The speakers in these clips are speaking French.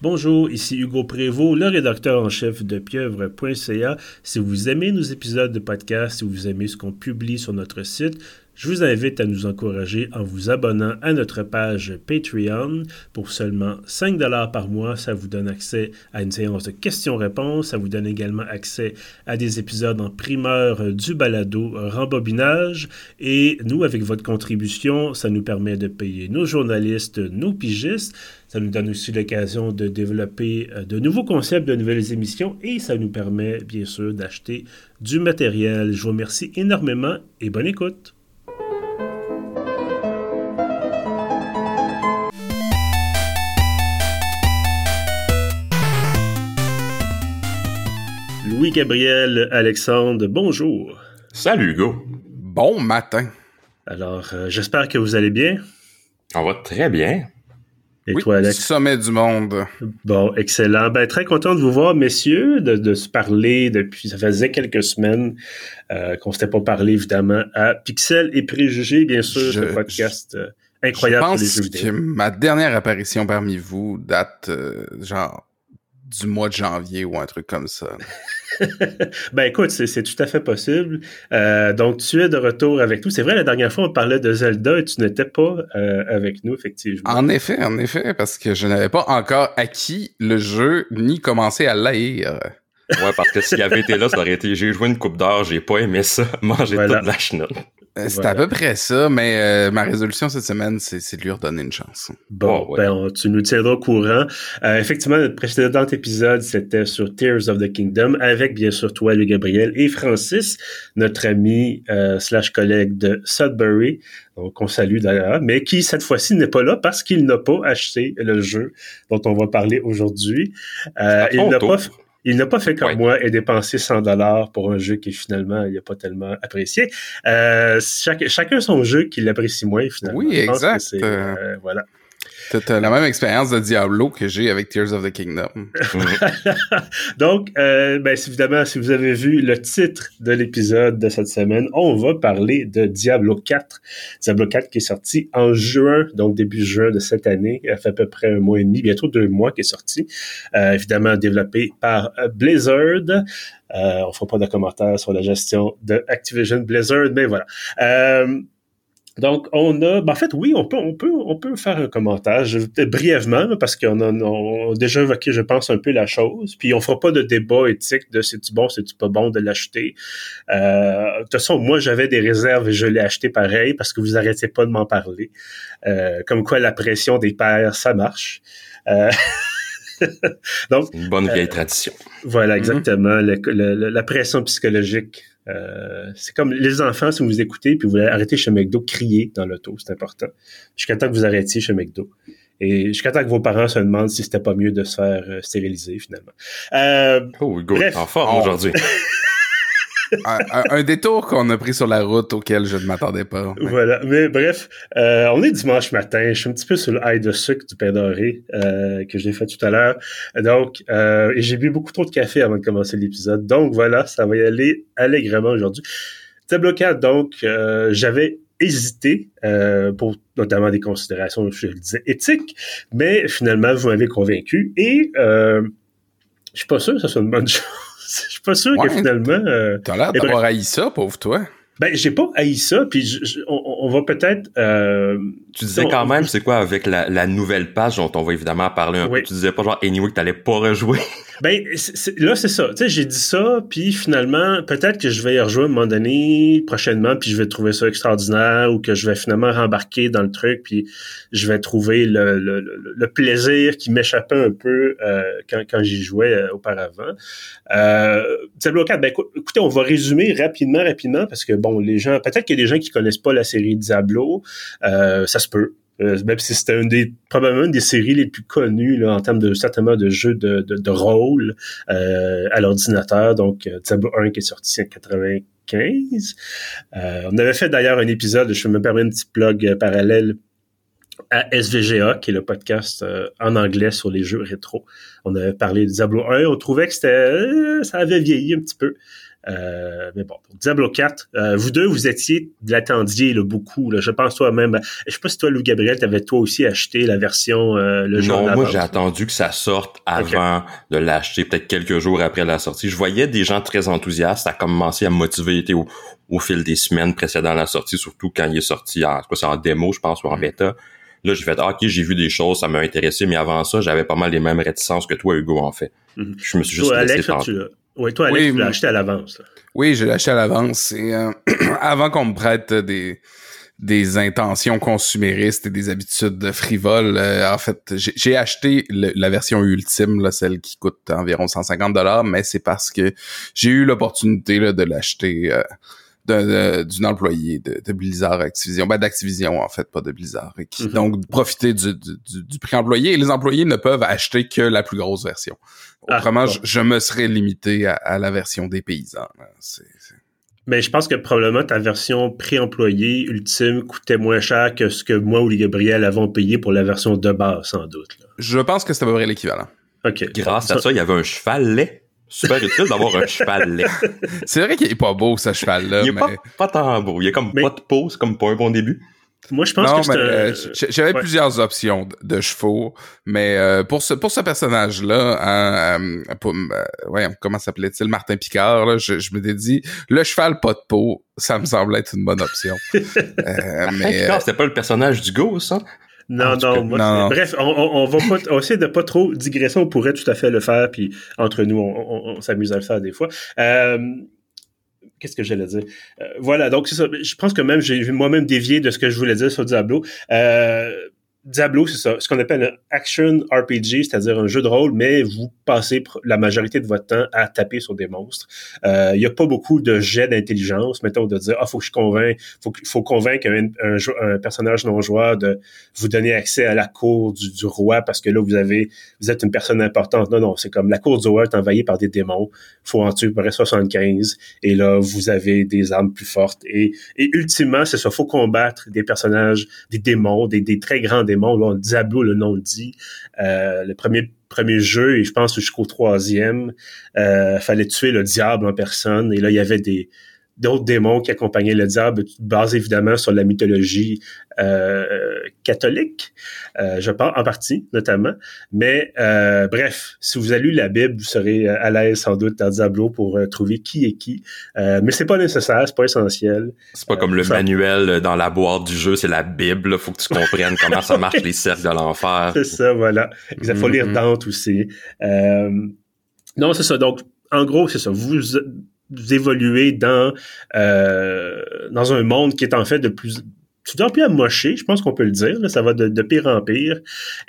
Bonjour, ici Hugo Prévost, le rédacteur en chef de Pieuvre.ca. Si vous aimez nos épisodes de podcast, si vous aimez ce qu'on publie sur notre site, je vous invite à nous encourager en vous abonnant à notre page Patreon. Pour seulement 5$ par mois, ça vous donne accès à une séance de questions-réponses. Ça vous donne également accès à des épisodes en primeur du balado rembobinage. Et nous, avec votre contribution, ça nous permet de payer nos journalistes, nos pigistes. Ça nous donne aussi l'occasion de développer de nouveaux concepts, de nouvelles émissions et ça nous permet, bien sûr, d'acheter du matériel. Je vous remercie énormément et bonne écoute! Louis-Gabriel, Alexandre, bonjour! Salut Hugo! Bon matin! Alors, j'espère que vous allez bien. On va très bien. Et oui, toi, Alex? Sommet du monde. Bon, excellent. Ben, très content de vous voir, messieurs, de se parler depuis, ça faisait quelques semaines qu'on ne s'était pas parlé, évidemment, à Pixels et préjugés, bien sûr, ce podcast incroyable pour les jeux vidéo. Je pense que ma dernière apparition parmi vous date, genre, du mois de janvier ou un truc comme ça. Ben écoute, c'est tout à fait possible. Donc, tu es de retour avec nous. C'est vrai, la dernière fois, on parlait de Zelda et tu n'étais pas avec nous, effectivement. En effet, parce que je n'avais pas encore acquis le jeu ni commencé à l'haïr. Ouais, parce que s'il avait été là, ça aurait été « J'ai joué une coupe d'heure, j'ai pas aimé ça, manger toute la chenotte ». C'est à peu près ça, mais ma résolution cette semaine, c'est de lui redonner une chance. Bon, tu nous tiendras au courant. Effectivement, notre précédent épisode, c'était sur Tears of the Kingdom, avec bien sûr toi, Louis-Gabriel, et Francis, notre ami / collègue de Sudbury, qu'on salue d'ailleurs, mais qui cette fois-ci n'est pas là parce qu'il n'a pas acheté le jeu dont on va parler aujourd'hui. Il n'a pas fait comme moi et dépensé 100$ pour un jeu qui finalement il n'a pas tellement apprécié. Chacun son jeu qu'il apprécie moins finalement. Oui, exact. C'est, voilà. T'as la même expérience de Diablo que j'ai avec Tears of the Kingdom. Donc, ben, évidemment, si vous avez vu le titre de l'épisode de cette semaine, on va parler de Diablo 4. Diablo 4 qui est sorti en juin, donc début juin de cette année. Il fait à peu près un mois et demi, bientôt 2 mois qu'il est sorti. Évidemment, développé par Blizzard. On fera pas de commentaires sur la gestion de Activision Blizzard, mais voilà. Donc, on peut faire un commentaire, brièvement, parce qu'on a déjà évoqué, je pense, un peu la chose, puis on fera pas de débat éthique de c'est-tu bon, c'est-tu pas bon de l'acheter. De toute façon, moi, j'avais des réserves et je l'ai acheté pareil, parce que vous arrêtez pas de m'en parler. Comme quoi, la pression des pairs, ça marche. Donc, c'est une bonne vieille tradition. Voilà, exactement, la pression psychologique. C'est comme les enfants, si vous écoutez puis vous voulez arrêter chez McDo, criez dans l'auto, c'est important. Jusqu'à temps que vous arrêtiez chez McDo. Et jusqu'à temps que vos parents se demandent si c'était pas mieux de se faire stériliser, finalement. En forme aujourd'hui. un détour qu'on a pris sur la route auquel je ne m'attendais pas. Mais... Voilà, mais bref, on est dimanche matin, je suis un petit peu sur le high de sucre du pain doré que j'ai fait tout à l'heure. Donc, et j'ai bu beaucoup trop de café avant de commencer l'épisode. Donc voilà, ça va y aller allègrement aujourd'hui. Diablo 4, donc, j'avais hésité pour notamment des considérations, je le disais, éthiques, mais finalement, vous m'avez convaincu et je suis pas sûr que ça soit une bonne chose. Je suis pas sûr que finalement... T'as l'air d'avoir haï ça, pauvre toi. Ben, j'ai pas haï ça, puis on va peut-être... tu disais quand même, c'est quoi, avec la nouvelle page dont on va évidemment parler un peu, tu disais pas genre « anyway » que t'allais pas rejouer. Ben, là, c'est ça. Tu sais, j'ai dit ça, puis finalement, peut-être que je vais y rejouer à un moment donné, prochainement, puis je vais trouver ça extraordinaire, ou que je vais finalement rembarquer dans le truc, puis je vais trouver le plaisir qui m'échappait un peu quand j'y jouais auparavant. Diablo 4, ben écoutez, on va résumer rapidement, parce que, bon, les gens... Peut-être qu'il y a des gens qui connaissent pas la série Diablo, ça se peut. Même si c'était probablement une des séries les plus connues là, en termes de certainement de jeux de rôle à l'ordinateur, donc Diablo 1 qui est sorti en 1995. On avait fait d'ailleurs un épisode, je me permets un petit plug parallèle, à SVGA, qui est le podcast en anglais sur les jeux rétro. On avait parlé de Diablo 1, on trouvait que c'était ça avait vieilli un petit peu. Mais bon, donc Diablo 4, vous deux, vous étiez, l'attendiez là, beaucoup. Là, je pense toi-même, je sais pas si toi, Louis-Gabriel, t'avais toi aussi acheté la version le jour de la vente. Non, moi j'ai attendu que ça sorte avant de l'acheter, peut-être quelques jours après la sortie. Je voyais des gens très enthousiastes, ça a commencé à me motiver au fil des semaines précédant la sortie, surtout quand il est sorti en démo, je pense, ou en bêta. Là, j'ai fait, OK, j'ai vu des choses, ça m'a intéressé, mais avant ça, j'avais pas mal les mêmes réticences que toi, Hugo, en fait. Mm-hmm. Je me suis juste laissé tenter. Toi, Alex, tu l'as acheté à l'avance. Là. Oui, je l'ai acheté à l'avance. Et, avant qu'on me prête des intentions consuméristes et des habitudes frivoles, en fait, j'ai acheté la version ultime, là, celle qui coûte environ 150$, mais c'est parce que j'ai eu l'opportunité là, de l'acheter... d'une employée de Blizzard Activision, d'Activision en fait, pas de Blizzard, et qui donc profiter du prix employé, et les employés ne peuvent acheter que la plus grosse version. Autrement, je me serais limité à la version des paysans. Mais je pense que probablement ta version pré-employée ultime coûtait moins cher que ce que moi ou les Gabriel avons payé pour la version de base, sans doute. Là. Je pense que c'est à peu près l'équivalent. Okay. Grâce à ça, il y avait un cheval lait. Super utile d'avoir un cheval lait. C'est vrai qu'il est pas beau, ce cheval-là. Il est pas tant beau. Il est comme pas de peau, c'est comme pas un bon début. Moi, je pense que j'avais plusieurs options de chevaux, mais pour ce personnage-là, comment s'appelait-il, Martin Picard, là, je m'étais dit, le cheval pas de peau, ça me semblait être une bonne option. Martin Picard, c'était pas le personnage d'Hugo, ça? Non. Bref, on va pas, on essaie de pas trop digresser, on pourrait tout à fait le faire, puis entre nous, on s'amuse à le faire des fois. Qu'est-ce que j'allais dire? Voilà, donc c'est ça. Je pense que même, j'ai moi-même dévié de ce que je voulais dire sur Diablo. Diablo, c'est ça, ce qu'on appelle un action RPG, c'est-à-dire un jeu de rôle, mais vous passez la majorité de votre temps à taper sur des monstres. Il y a pas beaucoup de jets d'intelligence, mettons, de dire faut que je convainque, faut convaincre un personnage non joueur de vous donner accès à la cour du roi parce que là vous êtes une personne importante. Non, c'est comme la cour du roi est envahie par des démons, faut en tuer à peu près 75 et là vous avez des armes plus fortes et ultimement, c'est ça, faut combattre des personnages, des démons, des très grands démons. Diablo, le nom le dit, le premier jeu, et je pense jusqu'au troisième, fallait tuer le diable en personne, et là, il y avait d'autres démons qui accompagnaient le diable, basés évidemment sur la mythologie catholique, je pense, en partie, notamment. Mais bref, si vous avez lu la Bible, vous serez à l'aise sans doute dans Diablo pour trouver qui est qui. Mais c'est pas nécessaire, c'est pas essentiel. C'est pas comme le manuel dans la boîte du jeu, c'est la Bible. Faut que tu comprennes comment ça marche les cercles de l'enfer. C'est ça, voilà. Il faut lire Dante aussi. Non, c'est ça. Donc, en gros, c'est ça. Vous évoluez dans un monde qui est en fait de plus amoché, je pense qu'on peut le dire. Là, ça va de pire en pire.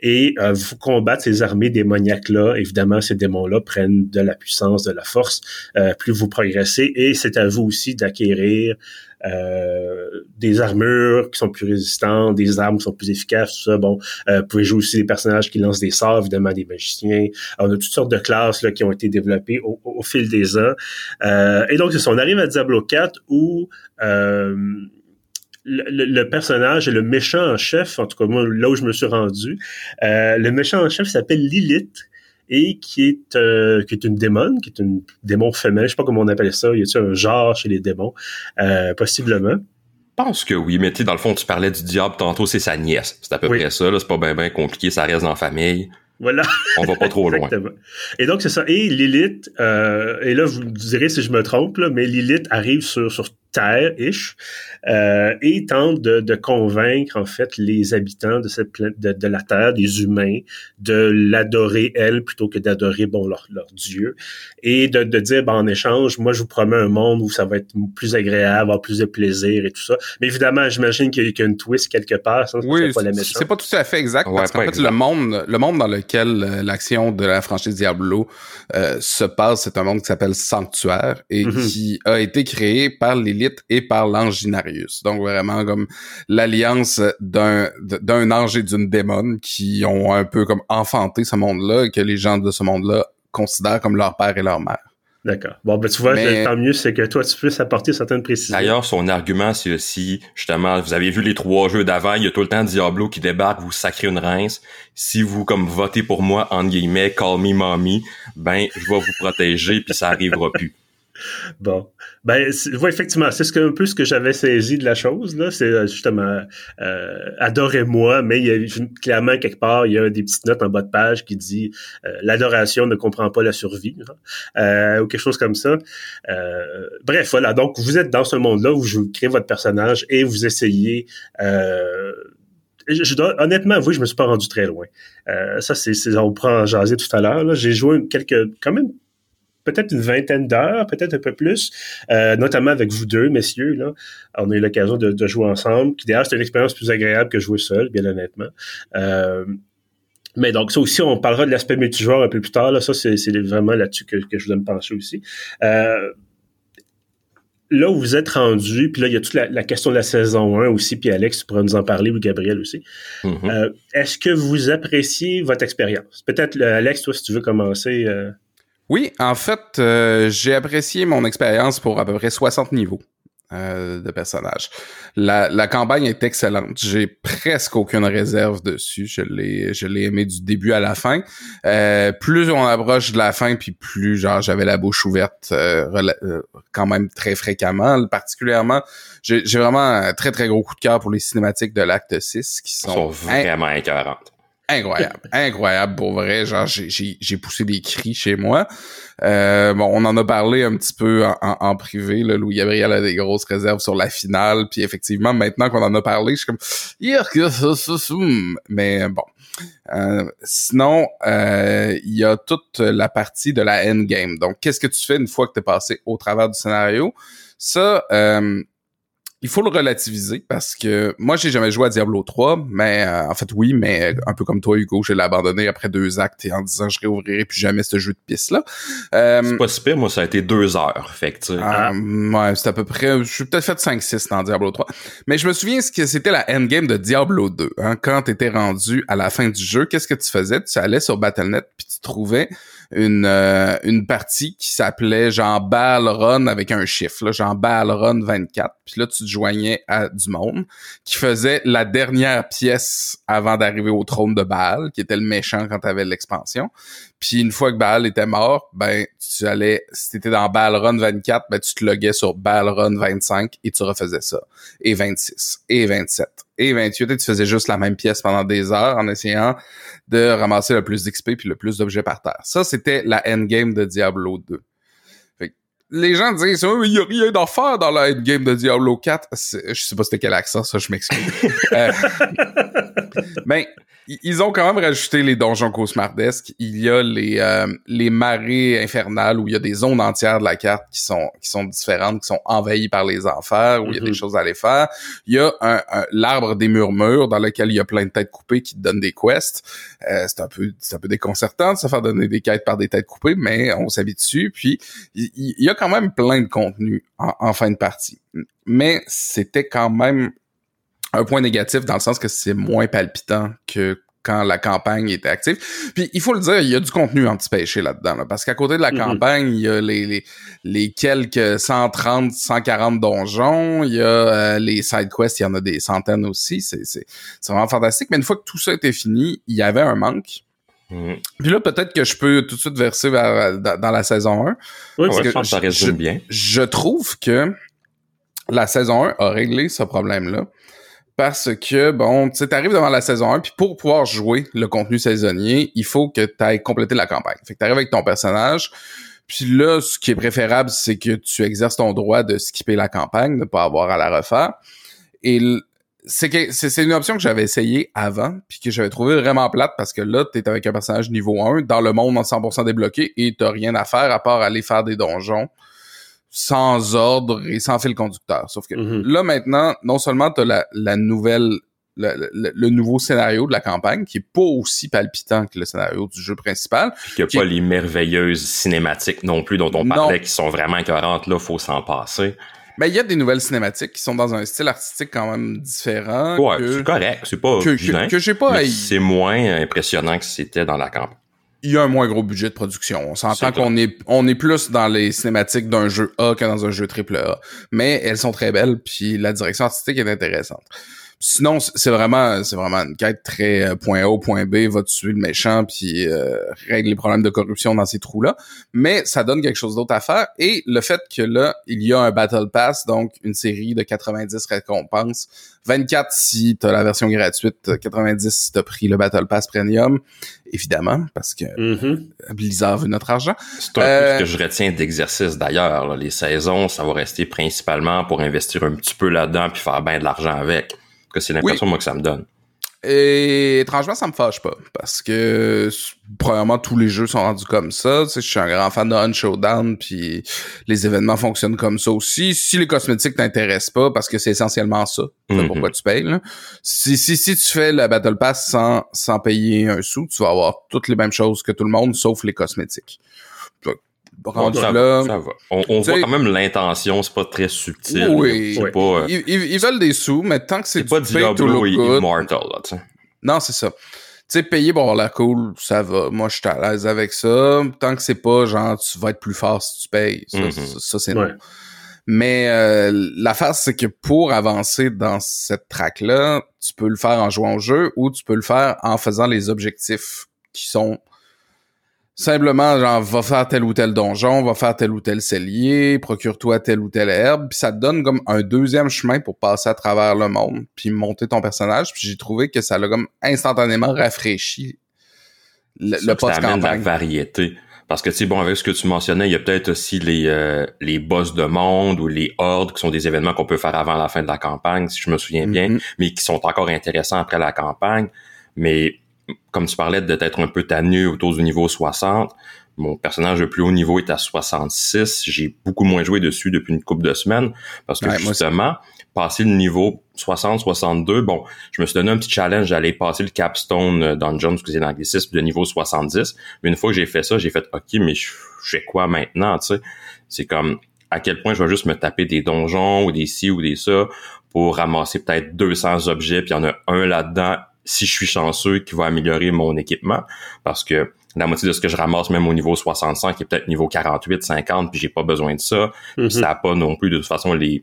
Et vous combattez ces armées démoniaques-là. Évidemment, ces démons-là prennent de la puissance, de la force. Plus vous progressez. Et c'est à vous aussi d'acquérir des armures qui sont plus résistantes, des armes qui sont plus efficaces, tout ça. Bon, vous pouvez jouer aussi des personnages qui lancent des sorts, évidemment des magiciens. Alors, on a toutes sortes de classes là qui ont été développées au fil des ans. Et donc, c'est ça. On arrive à Diablo 4 où... Le personnage et le méchant en chef, en tout cas moi là où je me suis rendu, le méchant en chef s'appelle Lilith et qui est une démone, qui est une démon femelle, je sais pas comment on appelle ça, y a-t-il un genre chez les démons, possiblement. Je pense que oui, mais tu sais, dans le fond, tu parlais du diable tantôt, c'est sa nièce, c'est à peu près ça, là, c'est pas bien compliqué, ça reste en famille. Voilà. On va pas trop loin. Exactement. Et donc, c'est ça. Et Lilith, et là, vous me direz si je me trompe, là, mais Lilith arrive sur Terre-ish, et tente de convaincre, en fait, les habitants de cette planète, de la Terre, des humains, de l'adorer, elle, plutôt que d'adorer, leur dieu. Et de dire, en échange, moi, je vous promets un monde où ça va être plus agréable, avoir plus de plaisir et tout ça. Mais évidemment, j'imagine qu'il y a une twist quelque part, ça, oui, pas la méchante. C'est pas tout à fait exact, parce qu'en fait, le monde dans lequel l'action de la franchise Diablo se passe, c'est un monde qui s'appelle Sanctuaire et qui a été créé par Lilith et par l'ange Inarius. Donc vraiment comme l'alliance d'un ange et d'une démone qui ont un peu comme enfanté ce monde-là et que les gens de ce monde-là considèrent comme leur père et leur mère. D'accord. Bon, ben tu vois, tant mieux, c'est que toi, tu puisses apporter certaines précisions. D'ailleurs, son argument, c'est aussi, justement, vous avez vu les trois jeux d'avant, il y a tout le temps Diablo qui débarque, vous sacrez une rince. Si vous, comme, votez pour moi, entre guillemets, call me mommy, ben, je vais vous protéger, puis ça arrivera plus. Bon. Ben, ouais, effectivement, c'est un peu ce que j'avais saisi de la chose, là. C'est justement adorez-moi, mais il y a clairement quelque part, il y a des petites notes en bas de page qui dit l'adoration ne comprend pas la survie, hein, ou quelque chose comme ça. Bref, voilà. Donc, vous êtes dans ce monde-là où vous créez votre personnage et vous essayez. Je dois, honnêtement, oui, je me suis pas rendu très loin. Ça, c'est on prend en jaser tout à l'heure. Là, j'ai joué quand même, peut-être une vingtaine d'heures, peut-être un peu plus, notamment avec vous deux, messieurs. Là, on a eu l'occasion de jouer ensemble. D'ailleurs, c'est une expérience plus agréable que jouer seul, bien honnêtement. Mais donc, ça aussi, on parlera de l'aspect multijoueur un peu plus tard. Là, ça, c'est vraiment là-dessus que je voulais me pencher aussi. Là où vous êtes rendu, puis là, il y a toute la question de la saison 1 aussi, puis Alex, tu pourras nous en parler, ou Gabriel aussi. Mm-hmm. Est-ce que vous appréciez votre expérience? Peut-être, Alex, toi, si tu veux commencer... Oui, en fait, j'ai apprécié mon expérience pour à peu près 60 niveaux de personnages. La campagne est excellente. J'ai presque aucune réserve dessus. Je l'ai aimé du début à la fin. Plus on approche de la fin, puis plus genre j'avais la bouche ouverte quand même très fréquemment. Particulièrement, j'ai vraiment un très, très gros coup de cœur pour les cinématiques de l'acte 6 qui sont vraiment écœurantes. Incroyable pour vrai, genre j'ai poussé des cris chez moi. Bon, on en a parlé un petit peu en privé, là. Louis-Gabriel a des grosses réserves sur la finale, puis effectivement, maintenant qu'on en a parlé, je suis comme... Mais bon. Sinon, il y a toute la partie de la endgame. Donc, qu'est-ce que tu fais une fois que t'es passé au travers du scénario? Ça... il faut le relativiser parce que moi, j'ai jamais joué à Diablo 3, mais en fait, oui, mais un peu comme toi, Hugo, je l'ai abandonné après 2 actes et en disant je réouvrirai plus jamais ce jeu de piste-là. C'est pas si pire, moi, ça a été 2 heures, fait que tu sais. Ouais, c'est à peu près... Je suis peut-être fait 5-6 dans Diablo 3. Mais je me souviens que c'était la endgame de Diablo 2. Hein, quand t'étais rendu à la fin du jeu, qu'est-ce que tu faisais? Tu allais sur Battle.net puis tu trouvais une partie qui s'appelait genre Baal Run avec un chiffre, là, genre Baal Run 24. Puis là, tu te joignais à du monde qui faisait la dernière pièce avant d'arriver au trône de Baal, qui était le méchant quand t'avais l'expansion. Puis une fois que Baal était mort, ben tu allais, si t'étais dans Baal Run 24, ben tu te loguais sur Baal Run 25 et tu refaisais ça. Et 26, et 27, et 28, et tu faisais juste la même pièce pendant des heures en essayant de ramasser le plus d'XP puis le plus d'objets par terre. Ça, c'était la endgame de Diablo 2. Les gens disent oh, « Il n'y a rien d'en faire dans la endgame de Diablo 4. » Je sais pas c'était quel accent, ça, je m'excuse. Ben, ils ont quand même rajouté les donjons cauchemardesques. Il y a les marées infernales où il y a des zones entières de la carte qui sont différentes, qui sont envahies par les enfers, où il y a des choses à aller faire. Il y a l'arbre des murmures dans lequel il y a plein de têtes coupées qui te donnent des quests. C'est un peu déconcertant de se faire donner des quêtes par des têtes coupées, mais on s'habitue. Puis, il y a quand même plein de contenu en fin de partie. Mais c'était quand même un point négatif dans le sens que c'est moins palpitant que quand la campagne était active. Puis, il faut le dire, il y a du contenu anti-pêché là-dedans, là, parce qu'à côté de la campagne, il y a les quelques 130, 140 donjons, il y a les side quests, il y en a des centaines aussi, c'est vraiment fantastique. Mais une fois que tout ça était fini, il y avait un manque. Puis là, peut-être que je peux tout de suite verser dans la saison 1. Oui, parce que ça résume bien. Je trouve que la saison 1 a réglé ce problème-là. Parce que, bon, tu sais, t'arrives devant la saison 1, puis pour pouvoir jouer le contenu saisonnier, il faut que t'ailles compléter la campagne. Fait que t'arrives avec ton personnage, puis là, ce qui est préférable, c'est que tu exerces ton droit de skipper la campagne, de pas avoir à la refaire. Et c'est une option que j'avais essayée avant, puis que j'avais trouvé vraiment plate, parce que là, t'es avec un personnage niveau 1, dans le monde en 100% débloqué, et t'as rien à faire à part aller faire des donjons. Sans ordre et sans fil conducteur. Sauf que là, maintenant, non seulement t'as le nouveau scénario de la campagne, qui est pas aussi palpitant que le scénario du jeu principal. Puis qu'il n'y a pas les merveilleuses cinématiques non plus dont on parlait, qui sont vraiment écœurantes, là, faut s'en passer. Ben, il y a des nouvelles cinématiques qui sont dans un style artistique quand même différent. Ouais, c'est correct, c'est pas vilain, que j'ai pas haï. C'est moins impressionnant que c'était dans la campagne. Il y a un moins gros budget de production. On s'entend qu'on est plus dans les cinématiques d'un jeu A que dans un jeu AAA. Mais elles sont très belles, puis la direction artistique est intéressante. Sinon, c'est vraiment une quête très point A, point B, va tuer le méchant puis règle les problèmes de corruption dans ces trous-là. Mais ça donne quelque chose d'autre à faire. Et le fait que là, il y a un Battle Pass, donc une série de 90 récompenses. 24 si t'as la version gratuite, 90 si t'as pris le Battle Pass Premium, évidemment, parce que Blizzard veut notre argent. C'est un peu ce que je retiens d'exercice d'ailleurs. Là. Les saisons, ça va rester principalement pour investir un petit peu là-dedans puis faire bien de l'argent avec. Que c'est l'impression, moi, que ça me donne. Et étrangement, ça me fâche pas. Parce que, premièrement, tous les jeux sont rendus comme ça. Tu sais, je suis un grand fan de Gun Showdown, puis les événements fonctionnent comme ça aussi. Si les cosmétiques t'intéressent pas, parce que c'est essentiellement ça, c'est pourquoi tu payes, là. Si tu fais le Battle Pass sans payer un sou, tu vas avoir toutes les mêmes choses que tout le monde, sauf les cosmétiques. Ça va. On voit quand même l'intention, c'est pas très subtil. Oui, c'est pas, ils veulent des sous, mais tant que c'est du Diablo Immortal, là, tu sais. Non, c'est ça. Tu sais, payer pour avoir la cool, ça va. Moi, je suis à l'aise avec ça. Tant que c'est pas genre, tu vas être plus fort si tu payes. Ça c'est non. Mais l'affaire, c'est que pour avancer dans cette track-là, tu peux le faire en jouant au jeu ou tu peux le faire en faisant les objectifs qui sont... Simplement, genre, va faire tel ou tel donjon, va faire tel ou tel cellier, procure-toi telle ou telle herbe, puis ça te donne comme un deuxième chemin pour passer à travers le monde, puis monter ton personnage, puis j'ai trouvé que ça l'a comme instantanément rafraîchi le post-campagne. Ça amène la variété, parce que tu sais, bon, avec ce que tu mentionnais, il y a peut-être aussi les boss de monde ou les hordes qui sont des événements qu'on peut faire avant la fin de la campagne, si je me souviens bien, mais qui sont encore intéressants après la campagne, mais... Comme tu parlais d'être un peu tanné autour du niveau 60, mon personnage le plus haut niveau est à 66. J'ai beaucoup moins joué dessus depuis une couple de semaines parce que justement, passer le niveau 60-62, bon, je me suis donné un petit challenge d'aller passer le capstone dungeon, excusez l'anglicisme, de niveau 70. Mais une fois que j'ai fait ça, j'ai fait « Ok, mais je fais quoi maintenant? » Tu sais, c'est comme à quel point je vais juste me taper des donjons ou des ci ou des ça pour ramasser peut-être 200 objets, puis il y en a un là-dedans si je suis chanceux, qui va améliorer mon équipement, parce que la moitié de ce que je ramasse, même au niveau 65, qui est peut-être niveau 48, 50, puis j'ai pas besoin de ça, puis ça n'a pas non plus, de toute façon, les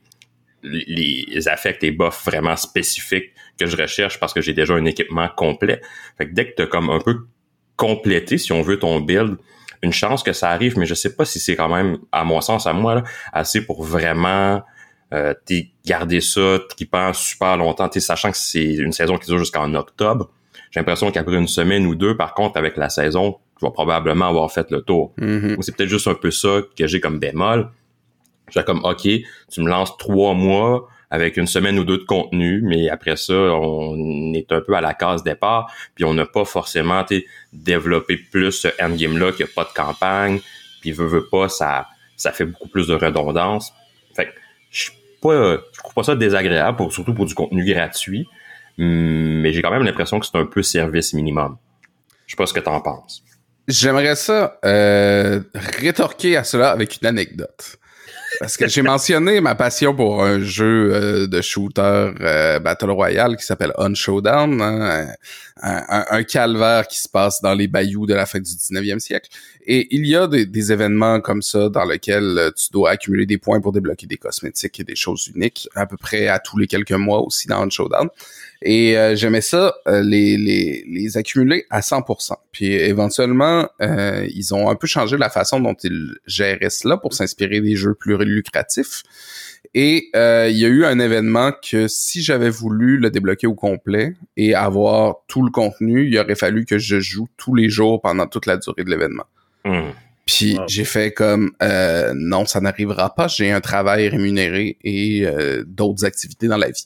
affects et buffs vraiment spécifiques que je recherche, parce que j'ai déjà un équipement complet. Fait que dès que t'as comme un peu complété, si on veut, ton build, une chance que ça arrive, mais je sais pas si c'est quand même, à mon sens, à moi, là, assez pour vraiment... t'es gardé ça, qui pense super longtemps, t'es sachant que c'est une saison qui dure jusqu'en octobre. J'ai l'impression qu'après une semaine ou deux, par contre, avec la saison, tu vas probablement avoir fait le tour. C'est peut-être juste un peu ça que j'ai comme bémol. J'ai comme, OK, tu me lances 3 mois avec une semaine ou deux de contenu, mais après ça, on est un peu à la case départ, puis on n'a pas forcément développé plus ce endgame-là qu'il n'y a pas de campagne, puis veut pas, ça fait beaucoup plus de redondance. Fait que, je trouve pas ça désagréable, surtout pour du contenu gratuit, mais j'ai quand même l'impression que c'est un peu service minimum. Je sais pas ce que t'en penses. J'aimerais ça rétorquer à cela avec une anecdote. Parce que j'ai mentionné ma passion pour un jeu de shooter Battle Royale qui s'appelle Gun Showdown, hein, un calvaire qui se passe dans les bayous de la fin du 19e siècle. Et il y a des événements comme ça dans lesquels tu dois accumuler des points pour débloquer des cosmétiques et des choses uniques, à peu près à tous les quelques mois aussi dans Gun Showdown. Et j'aimais ça, les accumuler à 100%. Puis éventuellement, ils ont un peu changé la façon dont ils géraient cela pour s'inspirer des jeux plus lucratifs. Et il y a eu un événement que si j'avais voulu le débloquer au complet et avoir tout le contenu, il aurait fallu que je joue tous les jours pendant toute la durée de l'événement. Puis j'ai fait comme non, ça n'arrivera pas, j'ai un travail rémunéré et d'autres activités dans la vie.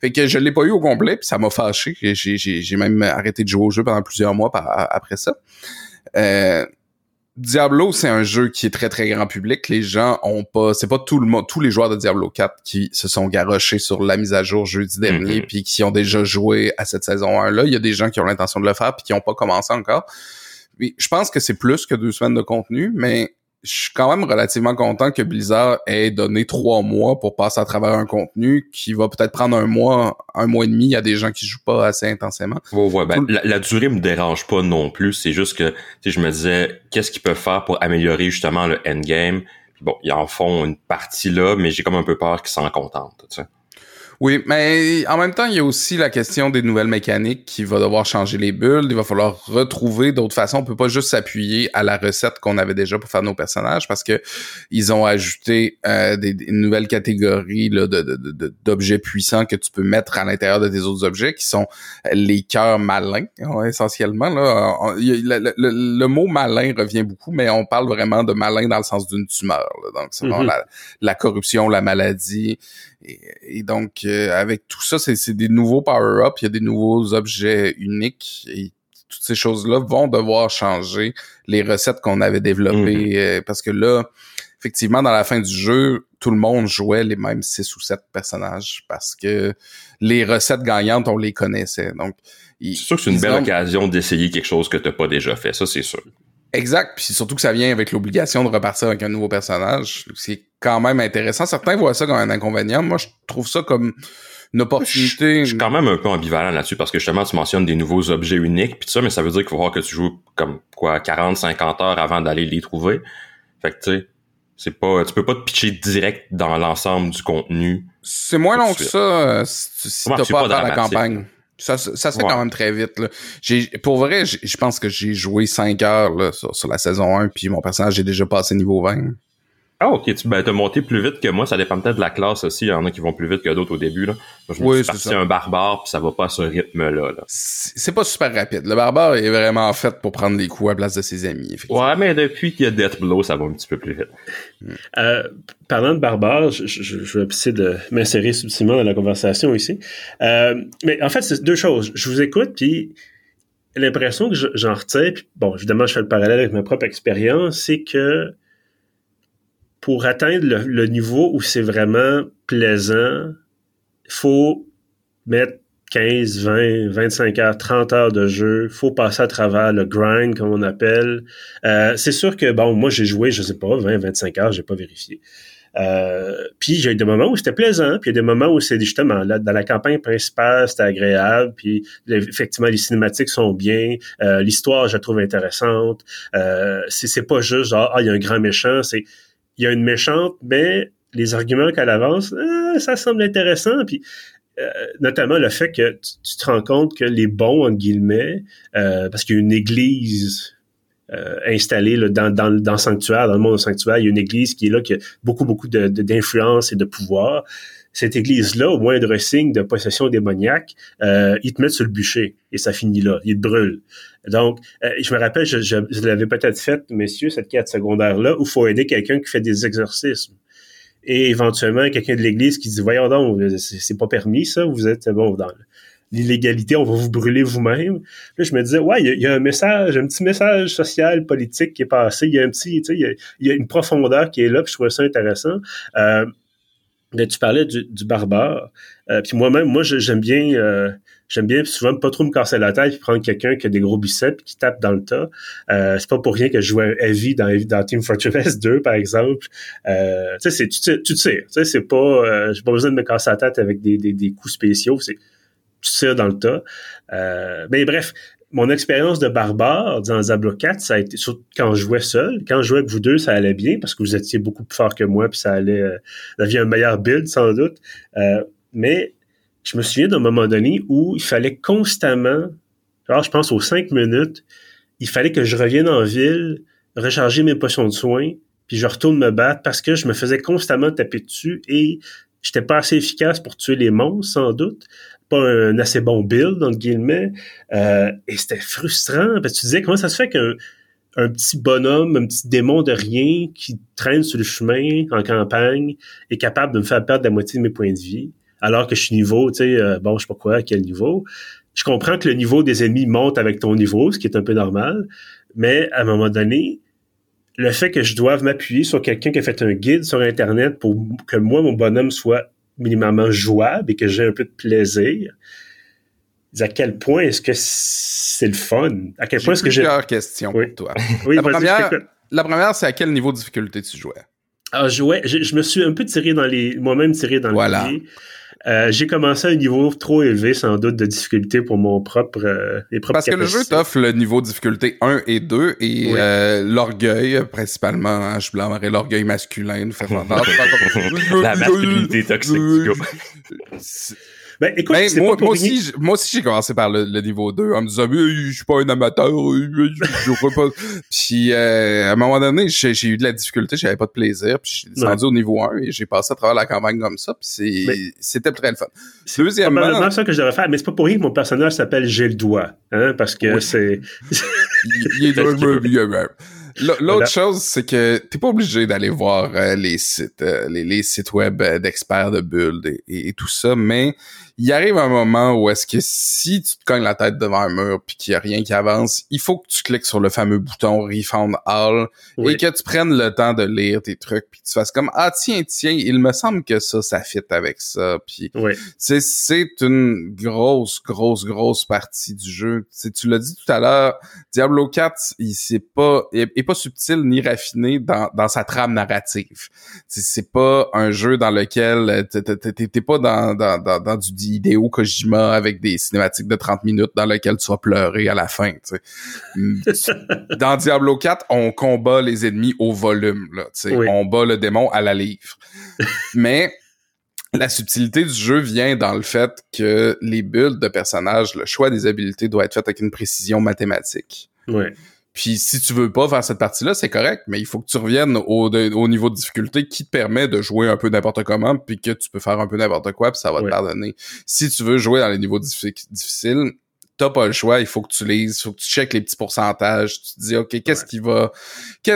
Fait que je l'ai pas eu au complet, puis ça m'a fâché. J'ai même arrêté de jouer au jeu pendant plusieurs mois après ça. Diablo, c'est un jeu qui est très très grand public. Les gens ont pas, c'est pas tout le monde, tous les joueurs de Diablo 4 qui se sont garochés sur la mise à jour jeudi dernier, puis qui ont déjà joué à cette saison 1 là. Il y a des gens qui ont l'intention de le faire puis qui ont pas commencé encore. Je pense que c'est plus que 2 semaines de contenu, mais je suis quand même relativement content que Blizzard ait donné 3 mois pour passer à travers un contenu qui va peut-être prendre un mois et demi à des gens qui jouent pas assez intensément. Ouais, ben, la durée me dérange pas non plus, c'est juste que je me disais qu'est-ce qu'ils peuvent faire pour améliorer justement le endgame. Puis bon, ils en font une partie là, mais j'ai comme un peu peur qu'ils s'en contentent. Oui, mais en même temps, il y a aussi la question des nouvelles mécaniques qui va devoir changer les bulles. Il va falloir retrouver d'autres façons. On peut pas juste s'appuyer à la recette qu'on avait déjà pour faire nos personnages parce que ils ont ajouté des nouvelles catégories là, d'objets puissants que tu peux mettre à l'intérieur de tes autres objets qui sont les cœurs malins, essentiellement. Là. Le mot malin revient beaucoup, mais on parle vraiment de malin dans le sens d'une tumeur. Là. Donc, c'est vraiment la corruption, la maladie. Et donc, avec tout ça, c'est des nouveaux power-ups, il y a des nouveaux objets uniques et toutes ces choses-là vont devoir changer les recettes qu'on avait développées parce que là, effectivement, dans la fin du jeu, tout le monde jouait les mêmes 6 ou 7 personnages parce que les recettes gagnantes, on les connaissait. Donc, c'est sûr que c'est une belle occasion d'essayer quelque chose que t'as pas déjà fait, ça c'est sûr. Exact, puis surtout que ça vient avec l'obligation de repartir avec un nouveau personnage, c'est quand même intéressant. Certains voient ça comme un inconvénient, moi je trouve ça comme une opportunité. Je suis quand même un peu ambivalent là-dessus, parce que justement tu mentionnes des nouveaux objets uniques, puis tout ça, mais ça veut dire qu'il faut voir que tu joues comme quoi 40-50 heures avant d'aller les trouver. Fait que tu sais, c'est pas, tu peux pas te pitcher direct dans l'ensemble du contenu. C'est moins long que ça si t'as pas à faire la campagne. Ça se fait quand même très vite, là. Pour vrai, je pense que j'ai joué 5 heures, là, sur la saison 1, puis mon personnage, j'ai déjà passé niveau 20. Ah, ok. T'as monté plus vite que moi. Ça dépend peut-être de la classe aussi. Il y en a qui vont plus vite que d'autres au début, là. Moi, je me suis parti un barbare, puis ça va pas à ce rythme-là, là. C'est pas super rapide. Le barbare est vraiment fait pour prendre les coups à la place de ses amis. Ouais, mais depuis qu'il y a Death Blow, ça va un petit peu plus vite. Parlant de barbare, je vais essayer de m'insérer subtilement dans la conversation ici. Mais en fait, c'est deux choses. Je vous écoute, puis l'impression que j'en retire, puis bon, évidemment, je fais le parallèle avec ma propre expérience, c'est que pour atteindre le niveau où c'est vraiment plaisant, faut mettre 15, 20, 25 heures, 30 heures de jeu. Faut passer à travers le grind, comme on appelle. C'est sûr que, bon, moi, j'ai joué, je sais pas, 20, 25 heures, j'ai pas vérifié. Puis j'ai eu des moments où c'était plaisant, puis il y a des moments où c'est justement là, dans la campagne principale c'était agréable, puis effectivement les cinématiques sont bien, l'histoire je la trouve intéressante, c'est pas juste genre il y a un grand méchant, il y a une méchante, mais les arguments qu'elle avance, ça semble intéressant, puis notamment le fait que tu te rends compte que les bons entre guillemets, parce qu'il y a une église installé là, dans Sanctuaire, dans le monde de Sanctuaire, il y a une église qui est là, qui a beaucoup d'influence et de pouvoir. Cette église-là, au moindre signe de possession démoniaque, ils te mettent sur le bûcher et ça finit là, ils te brûlent. Donc, je me rappelle, je l'avais peut-être faite, messieurs, cette quête secondaire-là, où il faut aider quelqu'un qui fait des exorcismes. Et éventuellement, quelqu'un de l'église qui dit « Voyons donc, c'est pas permis ça, vous êtes bon dans... » l'illégalité, on va vous brûler vous-même. Là, je me disais, ouais, il y a un message, un petit message social, politique qui est passé. Il y a un petit, tu sais, il y a une profondeur qui est là, puis je trouvais ça intéressant. Mais tu parlais du barbare. Puis moi-même, j'aime bien souvent pas trop me casser la tête puis prendre quelqu'un qui a des gros biceps qui tape dans le tas. C'est pas pour rien que je joue à Heavy dans Team Fortress 2, par exemple. Tu sais, tu tires. Tu sais, c'est pas... j'ai pas besoin de me casser la tête avec des coups spéciaux. Tu tires dans le tas. Mais bref, mon expérience de barbare dans Diablo 4, ça a été surtout quand je jouais seul. Quand je jouais avec vous deux, ça allait bien parce que vous étiez beaucoup plus fort que moi puis ça allait... vous aviez un meilleur build, sans doute. Mais je me souviens d'un moment donné où il fallait constamment... Alors, je pense aux 5 minutes, il fallait que je revienne en ville, recharger mes potions de soins puis je retourne me battre parce que je me faisais constamment taper dessus et j'étais pas assez efficace pour tuer les monstres, sans doute. Pas un assez bon build, entre guillemets, et c'était frustrant, parce que tu disais, comment ça se fait qu'un petit bonhomme, un petit démon de rien qui traîne sur le chemin en campagne est capable de me faire perdre la moitié de mes points de vie, alors que je suis niveau, tu sais, bon, je sais pas quoi, à quel niveau. Je comprends que le niveau des ennemis monte avec ton niveau, ce qui est un peu normal, mais à un moment donné, le fait que je doive m'appuyer sur quelqu'un qui a fait un guide sur Internet pour que moi, mon bonhomme soit minimum jouable et que j'ai un peu de plaisir. À quel point est-ce que c'est le fun? À quel point est-ce que j'ai... plusieurs questions pour toi. Oui, la première, c'est à quel niveau de difficulté tu jouais? Alors, je me suis un peu tiré dans voilà. Le pied. J'ai commencé à un niveau trop élevé, sans doute, de difficulté pour mon propre... Parce que capacités. Le jeu t'offre le niveau de difficulté 1 et 2 et l'orgueil, principalement. Hein, je blâmerais l'orgueil masculin. La masculinité toxique. Ben, écoute, ben, c'est moi, pas moi, aussi, j'ai commencé par le niveau 2 en me disant je suis pas un amateur, je jouerai pas. Puis à un moment donné, j'ai eu de la difficulté, j'avais pas de plaisir, puis j'ai descendu au niveau 1 et j'ai passé à travers la campagne comme ça, puis c'était très le fun. Deuxièmement, c'est probablement ça que je devrais faire, mais c'est pas pour rien que mon personnage s'appelle J'ai le doigt, hein, parce que c'est... Il est drôle. L'autre chose, c'est que t'es pas obligé d'aller voir les sites web d'experts de build et tout ça, mais il arrive un moment où est-ce que si tu te cognes la tête devant un mur pis qu'il y a rien qui avance, il faut que tu cliques sur le fameux bouton Refund All et que tu prennes le temps de lire tes trucs pis tu fasses comme « Ah tiens, il me semble que ça fit avec ça. » Puis c'est une grosse partie du jeu. T'sais, tu l'as dit tout à l'heure, Diablo 4, il est pas subtil ni raffiné dans sa trame narrative. T'sais, c'est pas un jeu dans lequel t'es pas dans du Hideo Kojima avec des cinématiques de 30 minutes dans lesquelles tu vas pleurer à la fin. T'sais. Dans Diablo 4, on combat les ennemis au volume. Là, t'sais. Oui. On bat le démon à la livre. Mais la subtilité du jeu vient dans le fait que les builds de personnages, le choix des habilités doit être fait avec une précision mathématique. Oui. Puis si tu veux pas faire cette partie-là, c'est correct, mais il faut que tu reviennes au niveau de difficulté qui te permet de jouer un peu n'importe comment, puis que tu peux faire un peu n'importe quoi, puis ça va te pardonner. Si tu veux jouer dans les niveaux difficiles, t'as pas le choix, il faut que tu lises, il faut que tu checkes les petits pourcentages, tu te dis, OK, qu'est-ce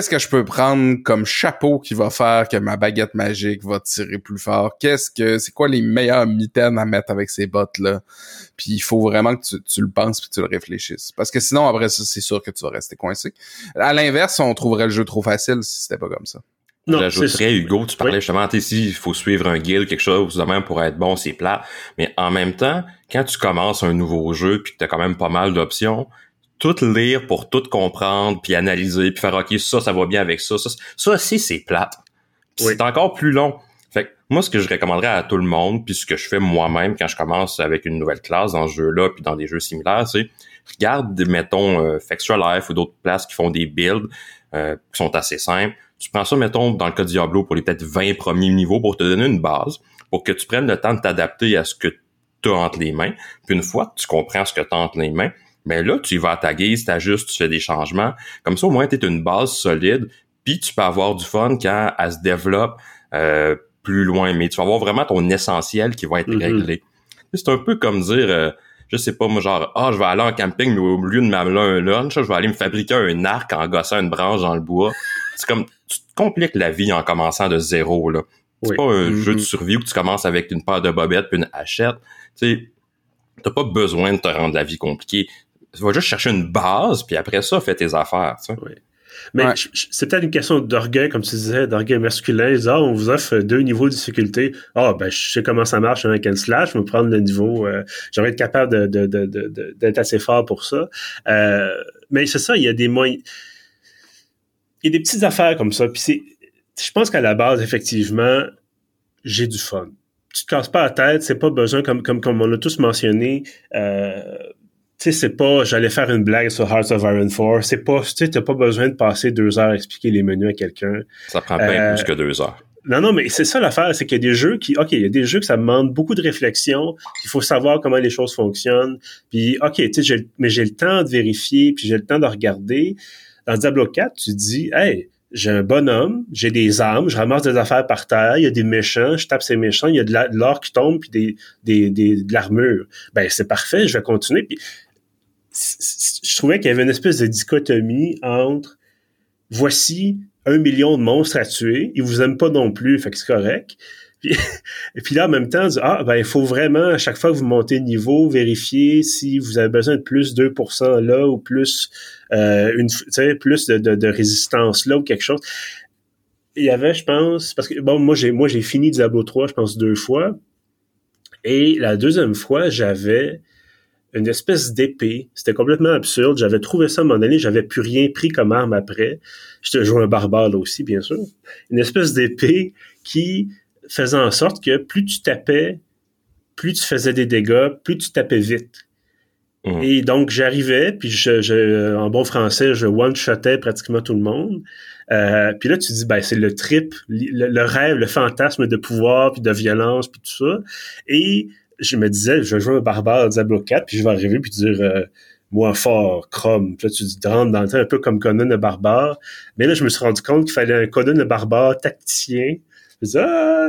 que je peux prendre comme chapeau qui va faire que ma baguette magique va tirer plus fort? C'est quoi les meilleures mitaines à mettre avec ces bottes-là? Puis il faut vraiment que tu le penses puis que tu le réfléchisses. Parce que sinon, après ça, c'est sûr que tu vas rester coincé. À l'inverse, on trouverait le jeu trop facile si c'était pas comme ça. J'ajouterais, Hugo, tu parlais justement, tu sais, si il faut suivre un guild, quelque chose de même pour être bon, c'est plat. Mais en même temps, quand tu commences un nouveau jeu puis que t'as quand même pas mal d'options, tout lire pour tout comprendre puis analyser puis faire OK, ça va bien avec ça. Ça aussi, c'est plat. Puis c'est encore plus long. Fait que moi, ce que je recommanderais à tout le monde puis ce que je fais moi-même quand je commence avec une nouvelle classe dans ce jeu-là puis dans des jeux similaires, c'est regarde, mettons, Factual Life ou d'autres places qui font des builds qui sont assez simples. Tu prends ça, mettons, dans le cas de Diablo, pour les peut-être 20 premiers niveaux, pour te donner une base, pour que tu prennes le temps de t'adapter à ce que tu as entre les mains. Puis une fois que tu comprends ce que tu as entre les mains, ben là, tu y vas à ta guise, tu ajustes, tu fais des changements. Comme ça, au moins, tu es une base solide, puis tu peux avoir du fun quand elle se développe plus loin. Mais tu vas avoir vraiment ton essentiel qui va être réglé. C'est un peu comme dire... je sais pas, moi, genre, je vais aller en camping, mais au lieu de m'amener un lunch, je vais aller me fabriquer un arc en gossant une branche dans le bois. C'est comme, tu te compliques la vie en commençant de zéro, là. C'est pas un jeu de survie où tu commences avec une paire de bobettes puis une hachette. Tu sais, t'as pas besoin de te rendre la vie compliquée. Tu vas juste chercher une base, puis après ça, fais tes affaires, tu sais. Oui. Mais c'est peut-être une question d'orgueil, comme tu disais, d'orgueil masculin. On vous offre 2 niveaux de difficulté. Ben je sais comment ça marche avec un slash. Je vais prendre le niveau. J'aurais été capable d'être assez fort pour ça. Mais c'est ça, il y a des moyens. Il y a des petites affaires comme ça. Puis je pense qu'à la base, effectivement, j'ai du fun. Tu te casses pas la tête, c'est pas besoin, comme on a tous mentionné. Tu sais, c'est pas, j'allais faire une blague sur Hearts of Iron 4. C'est pas, tu sais, t'as pas besoin de passer 2 heures à expliquer les menus à quelqu'un. Ça prend bien plus que 2 heures. Non, mais c'est ça l'affaire, c'est qu'il y a des jeux il y a des jeux que ça demande beaucoup de réflexion, qu'il faut savoir comment les choses fonctionnent, puis tu sais, j'ai le temps de vérifier, puis j'ai le temps de regarder. Dans Diablo 4, tu dis, hey, j'ai un bonhomme, j'ai des armes, je ramasse des affaires par terre, il y a des méchants, je tape ces méchants, il y a de l'or qui tombe, puis de l'armure. Ben, c'est parfait, je vais continuer, puis je trouvais qu'il y avait une espèce de dichotomie entre voici 1 million de monstres à tuer, ils vous aiment pas non plus, fait que c'est correct. Et puis là, en même temps, il faut vraiment, à chaque fois que vous montez de niveau, vérifier si vous avez besoin de plus 2% là ou plus plus de résistance là ou quelque chose. Il y avait, je pense, parce que bon, moi j'ai fini Diablo 3, je pense 2 fois. Et la deuxième fois, j'avais une espèce d'épée. C'était complètement absurde. J'avais trouvé ça à un moment donné. J'avais plus rien pris comme arme après. J'étais joué un barbare là aussi, bien sûr. Une espèce d'épée qui faisait en sorte que plus tu tapais, plus tu faisais des dégâts, plus tu tapais vite. Mmh. Et donc, j'arrivais, puis en bon français, je one-shotais pratiquement tout le monde. Puis là, tu dis, ben, c'est le trip, le rêve, le fantasme de pouvoir, puis de violence, puis tout ça. Et je me disais, je vais jouer un barbare à Diablo 4, puis je vais arriver, puis dire... moi fort, Chrome. Puis là, tu te rentres dans le temps un peu comme Conan le Barbare. Mais là, je me suis rendu compte qu'il fallait un Conan le Barbare tacticien. Je me disais, ah!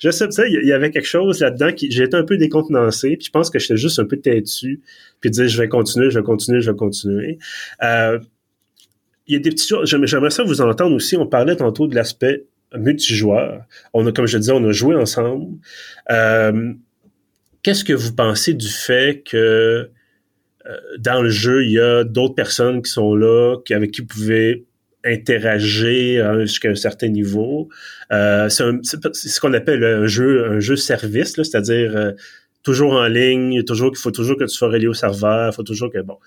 Je sais pas, il y avait quelque chose là-dedans qui, j'étais un peu décontenancé. Puis je pense que j'étais juste un peu têtu. Puis dire, je vais continuer. Il y a des petites choses. J'aimerais ça vous entendre aussi. On parlait tantôt de l'aspect multijoueur. On a, comme je le disais, on a joué ensemble. Qu'est-ce que vous pensez du fait que dans le jeu, il y a d'autres personnes qui sont là, avec qui vous pouvez interagir jusqu'à un certain niveau. C'est ce qu'on appelle un jeu service, là, c'est-à-dire toujours en ligne, il faut toujours que tu sois relié au serveur, il faut toujours que... Bon.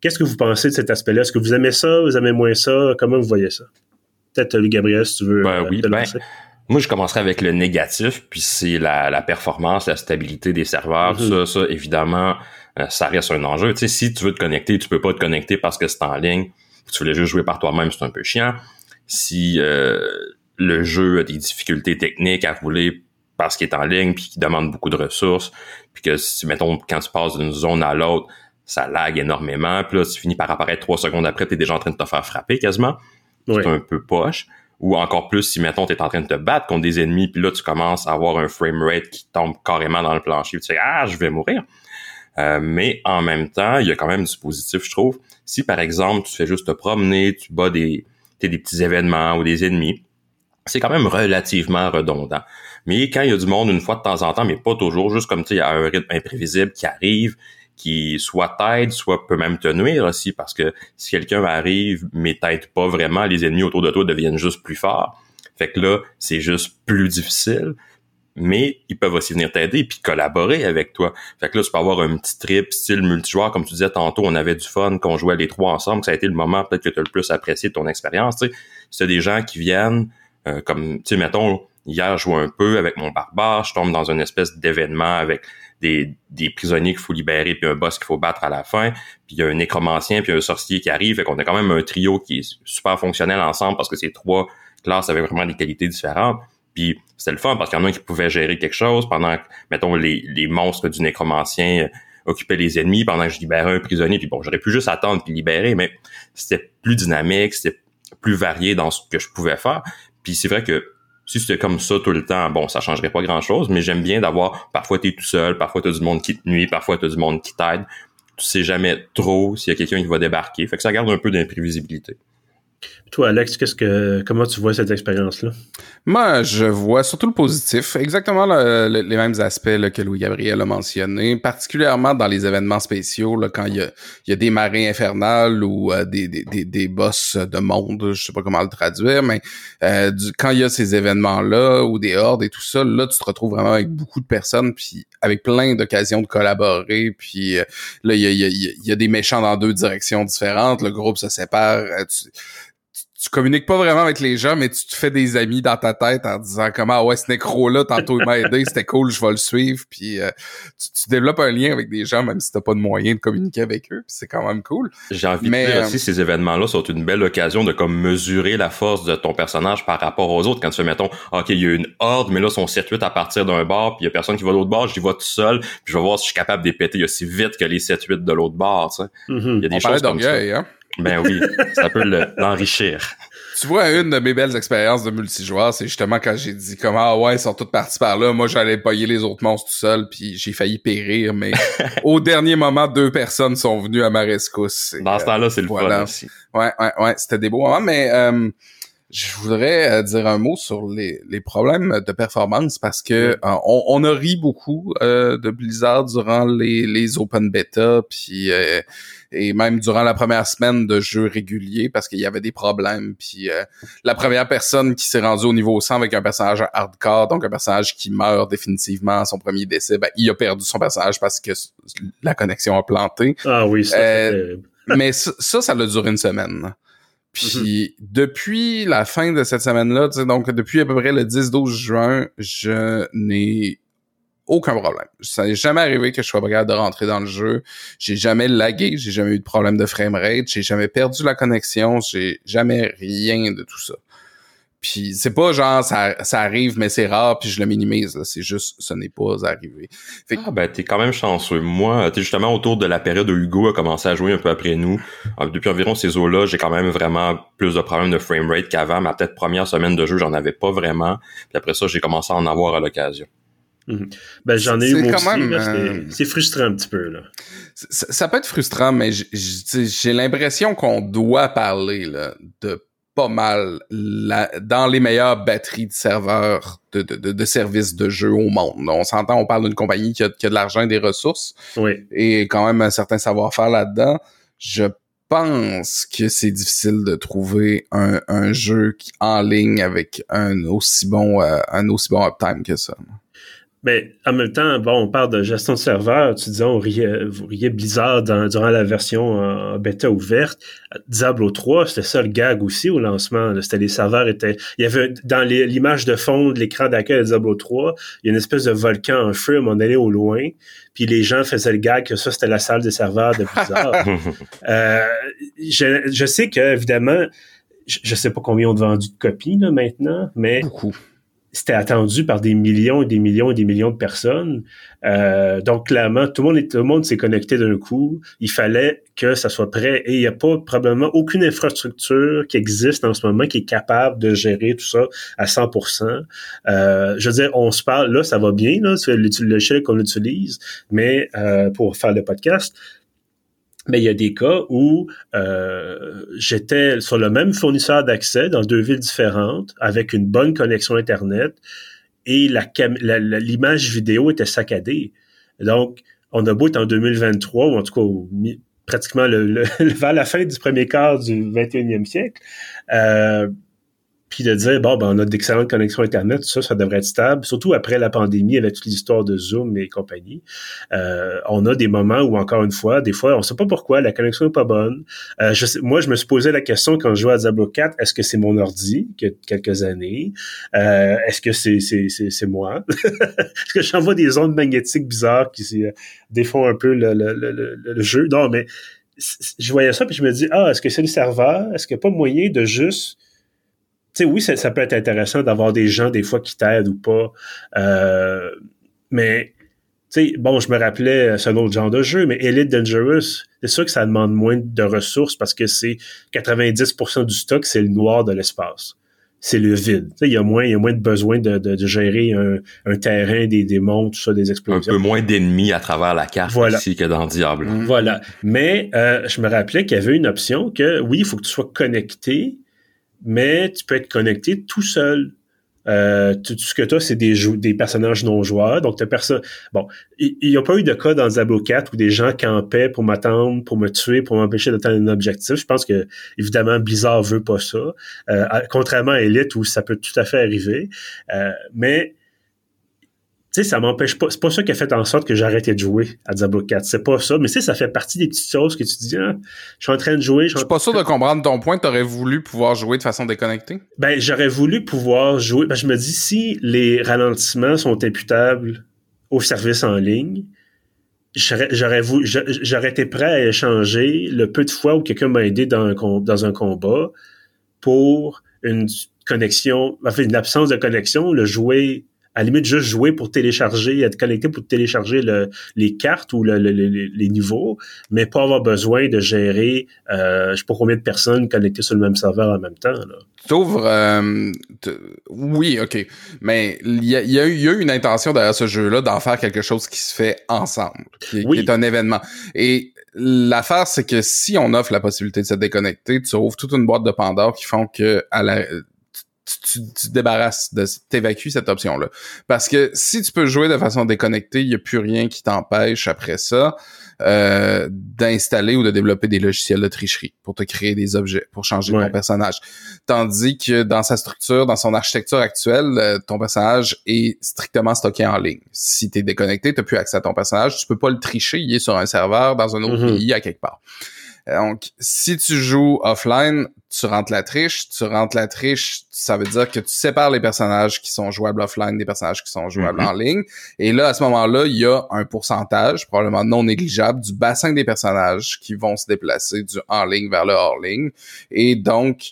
Qu'est-ce que vous pensez de cet aspect-là? Est-ce que vous aimez ça? Vous aimez moins ça? Comment vous voyez ça? Peut-être, Louis-Gabriel, si tu veux. Moi, je commencerai avec le négatif, puis c'est la performance, la stabilité des serveurs. Mm-hmm. Ça, évidemment... ça reste un enjeu. Tu sais, si tu veux te connecter, tu peux pas te connecter parce que c'est en ligne. Tu voulais juste jouer par toi-même, c'est un peu chiant. Si le jeu a des difficultés techniques à rouler parce qu'il est en ligne puis qu'il demande beaucoup de ressources, puis que, si mettons, quand tu passes d'une zone à l'autre, ça lag énormément. Puis là, tu finis par apparaître 3 secondes après, t'es déjà en train de te faire frapper quasiment. Oui. C'est un peu poche. Ou encore plus, si mettons, t'es en train de te battre contre des ennemis, puis là, tu commences à avoir un frame rate qui tombe carrément dans le plancher. Tu sais, je vais mourir. Mais en même temps, il y a quand même du positif, je trouve. Si, par exemple, tu fais juste te promener, tu bats des petits événements ou des ennemis, c'est quand même relativement redondant. Mais quand il y a du monde une fois de temps en temps, mais pas toujours, juste comme, tu sais, il y a un rythme imprévisible qui arrive, qui soit t'aide, soit peut même te nuire aussi, parce que si quelqu'un arrive mais t'aide pas vraiment, les ennemis autour de toi deviennent juste plus forts. Fait que là, c'est juste plus difficile. Mais ils peuvent aussi venir t'aider puis collaborer avec toi. Fait que là, tu peux avoir un petit trip style multijoueur. Comme tu disais tantôt, on avait du fun, qu'on jouait les trois ensemble, que ça a été le moment peut-être que tu as le plus apprécié de ton expérience. Tu sais, si tu as des gens qui viennent, comme, tu sais, mettons, hier, je jouais un peu avec mon barbare, je tombe dans une espèce d'événement avec des prisonniers qu'il faut libérer puis un boss qu'il faut battre à la fin, puis il y a un nécromancien puis un sorcier qui arrive. Fait qu'on a quand même un trio qui est super fonctionnel ensemble parce que c'est trois classes avec vraiment des qualités différentes. Puis c'était le fun parce qu'il y en a un qui pouvait gérer quelque chose pendant que, mettons, les monstres du nécromancien occupaient les ennemis pendant que je libérais un prisonnier. Puis bon, j'aurais pu juste attendre puis libérer, mais c'était plus dynamique, c'était plus varié dans ce que je pouvais faire. Puis c'est vrai que si c'était comme ça tout le temps, bon, ça changerait pas grand-chose, mais j'aime bien d'avoir, parfois t'es tout seul, parfois t'as du monde qui te nuit, parfois t'as du monde qui t'aide. Tu sais jamais trop s'il y a quelqu'un qui va débarquer. Fait que ça garde un peu d'imprévisibilité. Toi, Alex, comment tu vois cette expérience-là? Moi, je vois surtout le positif. Exactement les mêmes aspects là, que Louis-Gabriel a mentionné, particulièrement dans les événements spéciaux, là, quand il y a des marées infernales ou des boss de monde, je sais pas comment le traduire, mais quand il y a ces événements-là ou des hordes et tout ça, là, tu te retrouves vraiment avec beaucoup de personnes puis avec plein d'occasions de collaborer. Puis là, il y a des méchants dans 2 directions différentes. Le groupe se sépare. Tu communiques pas vraiment avec les gens, mais tu te fais des amis dans ta tête en disant « Comment, ouais, ce nécro-là, tantôt il m'a aidé, c'était cool, je vais le suivre. » Puis tu développes un lien avec des gens, même si t'as pas de moyen de communiquer avec eux, puis c'est quand même cool. J'ai envie de dire aussi, ces événements-là sont une belle occasion de comme mesurer la force de ton personnage par rapport aux autres. Quand tu fais, mettons, « OK, il y a une horde, mais là, son circuit à partir d'un bar, puis il y a personne qui va de l'autre bar, j'y vais tout seul, puis je vais voir si je suis capable de les péter aussi vite que les 7-8 de l'autre bar. » Tu sais. Mm-hmm. Il y a des choses comme ça. Hein? Ben oui, ça peut l'enrichir. Tu vois, une de mes belles expériences de multijoueur, c'est justement quand j'ai dit comme « Ah ouais, ils sont toutes partis par là, moi j'allais pogner les autres monstres tout seul, puis j'ai failli périr, mais au dernier moment, 2 personnes sont venues à ma rescousse. » Dans ce temps-là, c'est le fun aussi. Ouais, c'était des beaux moments, mais je voudrais dire un mot sur les problèmes de performance parce que on a ri beaucoup de Blizzard durant les open beta puis et même durant la première semaine de jeu régulier parce qu'il y avait des problèmes puis la première personne qui s'est rendue au niveau 100 avec un personnage hardcore, donc un personnage qui meurt définitivement à son premier décès, ben il a perdu son personnage parce que la connexion a planté. Ah oui, ça c'est terrible. Mais ça a duré 1 semaine. Puis depuis la fin de cette semaine-là, donc depuis à peu près le 10-12 juin, je n'ai aucun problème. Ça n'est jamais arrivé que je sois capable de rentrer dans le jeu. J'ai jamais lagué, j'ai jamais eu de problème de framerate, j'ai jamais perdu la connexion, j'ai jamais rien de tout ça. Puis c'est pas genre ça arrive mais c'est rare puis je le minimise là, c'est juste ce n'est pas arrivé. Fait que... Ah ben t'es quand même chanceux. Moi, t'es justement autour de la période où Hugo a commencé à jouer un peu après nous. Depuis environ ces eaux-là, j'ai quand même vraiment plus de problèmes de framerate qu'avant. Ma peut-être première semaine de jeu, j'en avais pas vraiment. Puis après ça, j'ai commencé à en avoir à l'occasion. Mm-hmm. Ben j'en ai eu moi aussi, même, là, c'est frustrant un petit peu là. Ça peut être frustrant, mais j'ai l'impression qu'on doit parler là de pas mal dans les meilleures batteries de serveurs de services de jeu au monde. On s'entend, on parle d'une compagnie qui a de l'argent et des ressources, oui, et quand même un certain savoir-faire là-dedans. Je pense que c'est difficile de trouver un jeu en ligne avec un aussi bon uptime que ça. Mais en même temps, bon, on parle de gestion de serveur. Tu disais, vous riez Blizzard durant la version en bêta ouverte. Diablo 3, c'était ça le gag aussi au lancement. Là. C'était les serveurs étaient... Il y avait, dans l'image de fond de l'écran d'accueil de Diablo 3, il y a une espèce de volcan en feu, on allait au loin. Puis les gens faisaient le gag que ça, c'était la salle des serveurs de Blizzard. Je sais que, évidemment, je sais pas combien on a vendu de copies là maintenant, mais... Beaucoup. C'était attendu par des millions et des millions et des millions de personnes. Donc, clairement, tout le monde s'est connecté d'un coup. Il fallait que ça soit prêt. Et il n'y a pas probablement aucune infrastructure qui existe en ce moment qui est capable de gérer tout ça à 100%. Je veux dire, on se parle, là, ça va bien, là, c'est le logiciel qu'on utilise, mais pour faire le podcast... Mais il y a des cas où j'étais sur le même fournisseur d'accès dans deux villes différentes avec une bonne connexion Internet et l'image vidéo était saccadée. Donc, on a beau être en 2023 ou en tout cas pratiquement vers la fin du premier quart du 21e siècle, puis de dire, on a d'excellentes connexions Internet, ça devrait être stable. Surtout après la pandémie, avec toutes les histoires de Zoom et compagnie. On a des moments où, encore une fois, des fois, on ne sait pas pourquoi, la connexion n'est pas bonne. Moi, je me suis posé la question quand je jouais à Diablo 4, est-ce que c'est mon ordi, il y a quelques années? Est-ce que c'est moi? Est-ce que j'envoie des ondes magnétiques bizarres qui défont un peu le jeu? Non, mais je voyais ça, puis je me dis, est-ce que c'est le serveur? Est-ce qu'il n'y a pas moyen de juste... Tu sais, oui, ça peut être intéressant d'avoir des gens, des fois, qui t'aident ou pas. Mais, tu sais, je me rappelais, c'est un autre genre de jeu, mais Elite Dangerous, c'est sûr que ça demande moins de ressources parce que c'est 90% du stock, c'est le noir de l'espace. C'est le vide. Tu sais, il y a moins de besoin de gérer un terrain, des monts, tout ça, des explosions. Un peu moins d'ennemis à travers la carte ici que dans Diablo. Voilà. Mais, je me rappelais qu'il y avait une option que, oui, il faut que tu sois connecté, mais tu peux être connecté tout seul. Tout ce que tu as, c'est des personnages non-joueurs. Donc, tu as personne... Bon, il n'y a pas eu de cas dans Diablo 4 où des gens campaient pour m'attendre, pour me tuer, pour m'empêcher d'atteindre un objectif. Je pense que, évidemment, Blizzard veut pas ça. Contrairement à Elite, où ça peut tout à fait arriver. Mais... Tu sais, ça m'empêche pas. C'est pas ça qui a fait en sorte que j'ai arrêté de jouer à Diablo 4. C'est pas ça. Mais tu sais, ça fait partie des petites choses que tu dis, je suis en train de jouer. Je suis pas sûr de comprendre ton point. T'aurais voulu pouvoir jouer de façon déconnectée? Ben, j'aurais voulu pouvoir jouer. Ben, je me dis, si les ralentissements sont imputables au service en ligne, j'aurais été prêt à échanger le peu de fois où quelqu'un m'a aidé dans un combat pour une connexion, enfin, une absence de connexion, le jouer. À la limite, juste jouer pour télécharger, être connecté pour télécharger les cartes ou les niveaux, mais pas avoir besoin de gérer, je sais pas combien de personnes connectées sur le même serveur en même temps. Là. T'ouvres... oui, OK. Mais il y a eu une intention derrière ce jeu-là d'en faire quelque chose qui se fait ensemble, qui est un événement. Et l'affaire, c'est que si on offre la possibilité de se déconnecter, tu ouvres toute une boîte de Pandore qui font que... Tu te débarrasses, t'évacues cette option-là. Parce que si tu peux jouer de façon déconnectée, il n'y a plus rien qui t'empêche après ça d'installer ou de développer des logiciels de tricherie pour te créer des objets, pour changer ton personnage. Tandis que dans sa structure, dans son architecture actuelle, ton personnage est strictement stocké en ligne. Si t'es déconnecté, t'as plus accès à ton personnage, tu peux pas le tricher, il est sur un serveur dans un autre pays à quelque part. Donc, si tu joues offline, tu rentres la triche. Tu rentres la triche, ça veut dire que tu sépares les personnages qui sont jouables offline des personnages qui sont jouables en ligne. Et là, à ce moment-là, il y a un pourcentage, probablement non négligeable, du bassin des personnages qui vont se déplacer du en ligne vers le hors ligne. Et donc,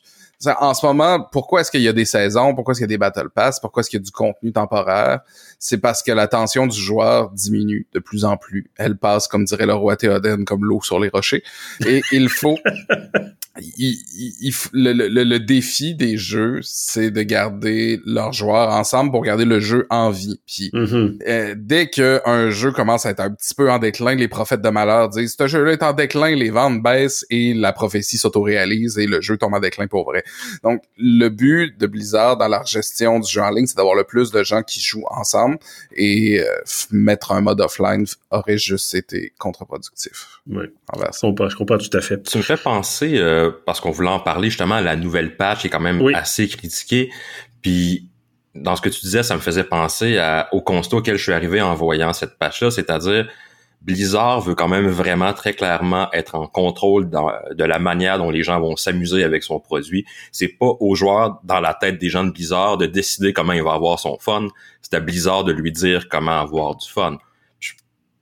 en ce moment, pourquoi est-ce qu'il y a des saisons? Pourquoi est-ce qu'il y a des Battle Pass? Pourquoi est-ce qu'il y a du contenu temporaire? C'est parce que la tension du joueur diminue de plus en plus. Elle passe, comme dirait le roi Théoden, comme l'eau sur les rochers. Et il faut... le défi des jeux, c'est de garder leurs joueurs ensemble pour garder le jeu en vie. Puis dès qu'un jeu commence à être un petit peu en déclin, les prophètes de malheur disent « Ce jeu-là est en déclin, les ventes baissent et la prophétie s'autoréalise et le jeu tombe en déclin pour vrai. » Donc, le but de Blizzard dans la gestion du jeu en ligne, c'est d'avoir le plus de gens qui jouent ensemble et mettre un mode offline aurait juste été contre-productif. Oui, je comprends tout à fait. Tu me fais penser... parce qu'on voulait en parler justement, la nouvelle patch est quand même assez critiquée. Puis, dans ce que tu disais, ça me faisait penser au constat auquel je suis arrivé en voyant cette patch-là, c'est-à-dire Blizzard veut quand même vraiment très clairement être en contrôle de la manière dont les gens vont s'amuser avec son produit. C'est pas aux joueurs dans la tête des gens de Blizzard de décider comment il va avoir son fun, c'est à Blizzard de lui dire comment avoir du fun.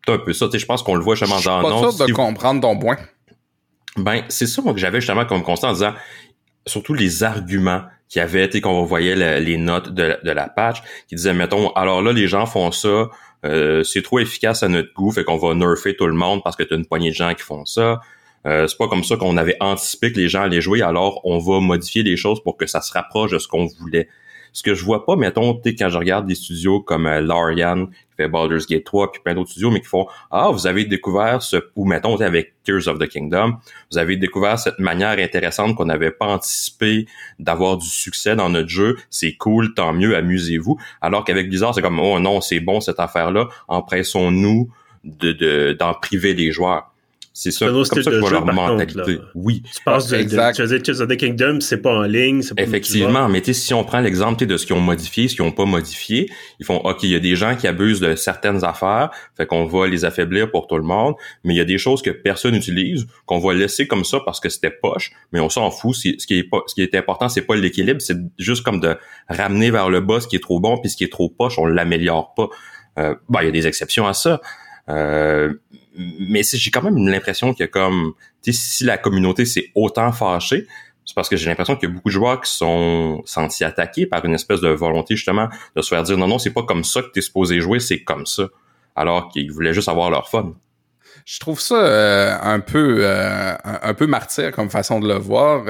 C'est un peu ça, tu sais, je pense qu'on le voit justement dans le nom. Je suis pas sûr de comprendre ton point. Ben, c'est ça, moi, que j'avais justement comme constat en disant, surtout les arguments qui avaient été, qu'on voyait les notes de la patch, qui disaient, mettons, alors là, les gens font ça, c'est trop efficace à notre goût, fait qu'on va nerfer tout le monde parce que t'as une poignée de gens qui font ça. C'est pas comme ça qu'on avait anticipé que les gens allaient jouer, alors on va modifier les choses pour que ça se rapproche de ce qu'on voulait. Ce que je vois pas, mettons, tu sais, quand je regarde des studios comme Larian, qui fait Baldur's Gate 3, puis plein d'autres studios, mais qui font « Ah, vous avez découvert ce... » ou mettons, avec Tears of the Kingdom, vous avez découvert cette manière intéressante qu'on n'avait pas anticipée d'avoir du succès dans notre jeu. C'est cool, tant mieux, amusez-vous. Alors qu'avec Blizzard, c'est comme « Oh non, c'est bon cette affaire-là, empressons-nous d'en priver les joueurs. » C'est ça, comme ça que je vois leur mentalité. Contre, oui. Tu penses tu veux dire Tears of the Kingdom, c'est pas en ligne, c'est pas... Effectivement, mais tu sais, si on prend l'exemple de ce qu'ils ont modifié, ce qu'ils ont pas modifié, ils font, OK, il y a des gens qui abusent de certaines affaires, fait qu'on va les affaiblir pour tout le monde, mais il y a des choses que personne n'utilise, qu'on va laisser comme ça parce que c'était poche, mais on s'en fout. Ce qui est important, c'est pas l'équilibre, c'est juste comme de ramener vers le bas ce qui est trop bon, puis ce qui est trop poche, on l'améliore pas. Il y a des exceptions à ça. Mais j'ai quand même l'impression que comme, tu sais, si la communauté s'est autant fâchée, c'est parce que j'ai l'impression qu'il y a beaucoup de joueurs qui sont sentis attaqués par une espèce de volonté justement de se faire dire non, c'est pas comme ça que t'es supposé jouer, c'est comme ça, alors qu'ils voulaient juste avoir leur fun. Je trouve ça un peu martyr comme façon de le voir.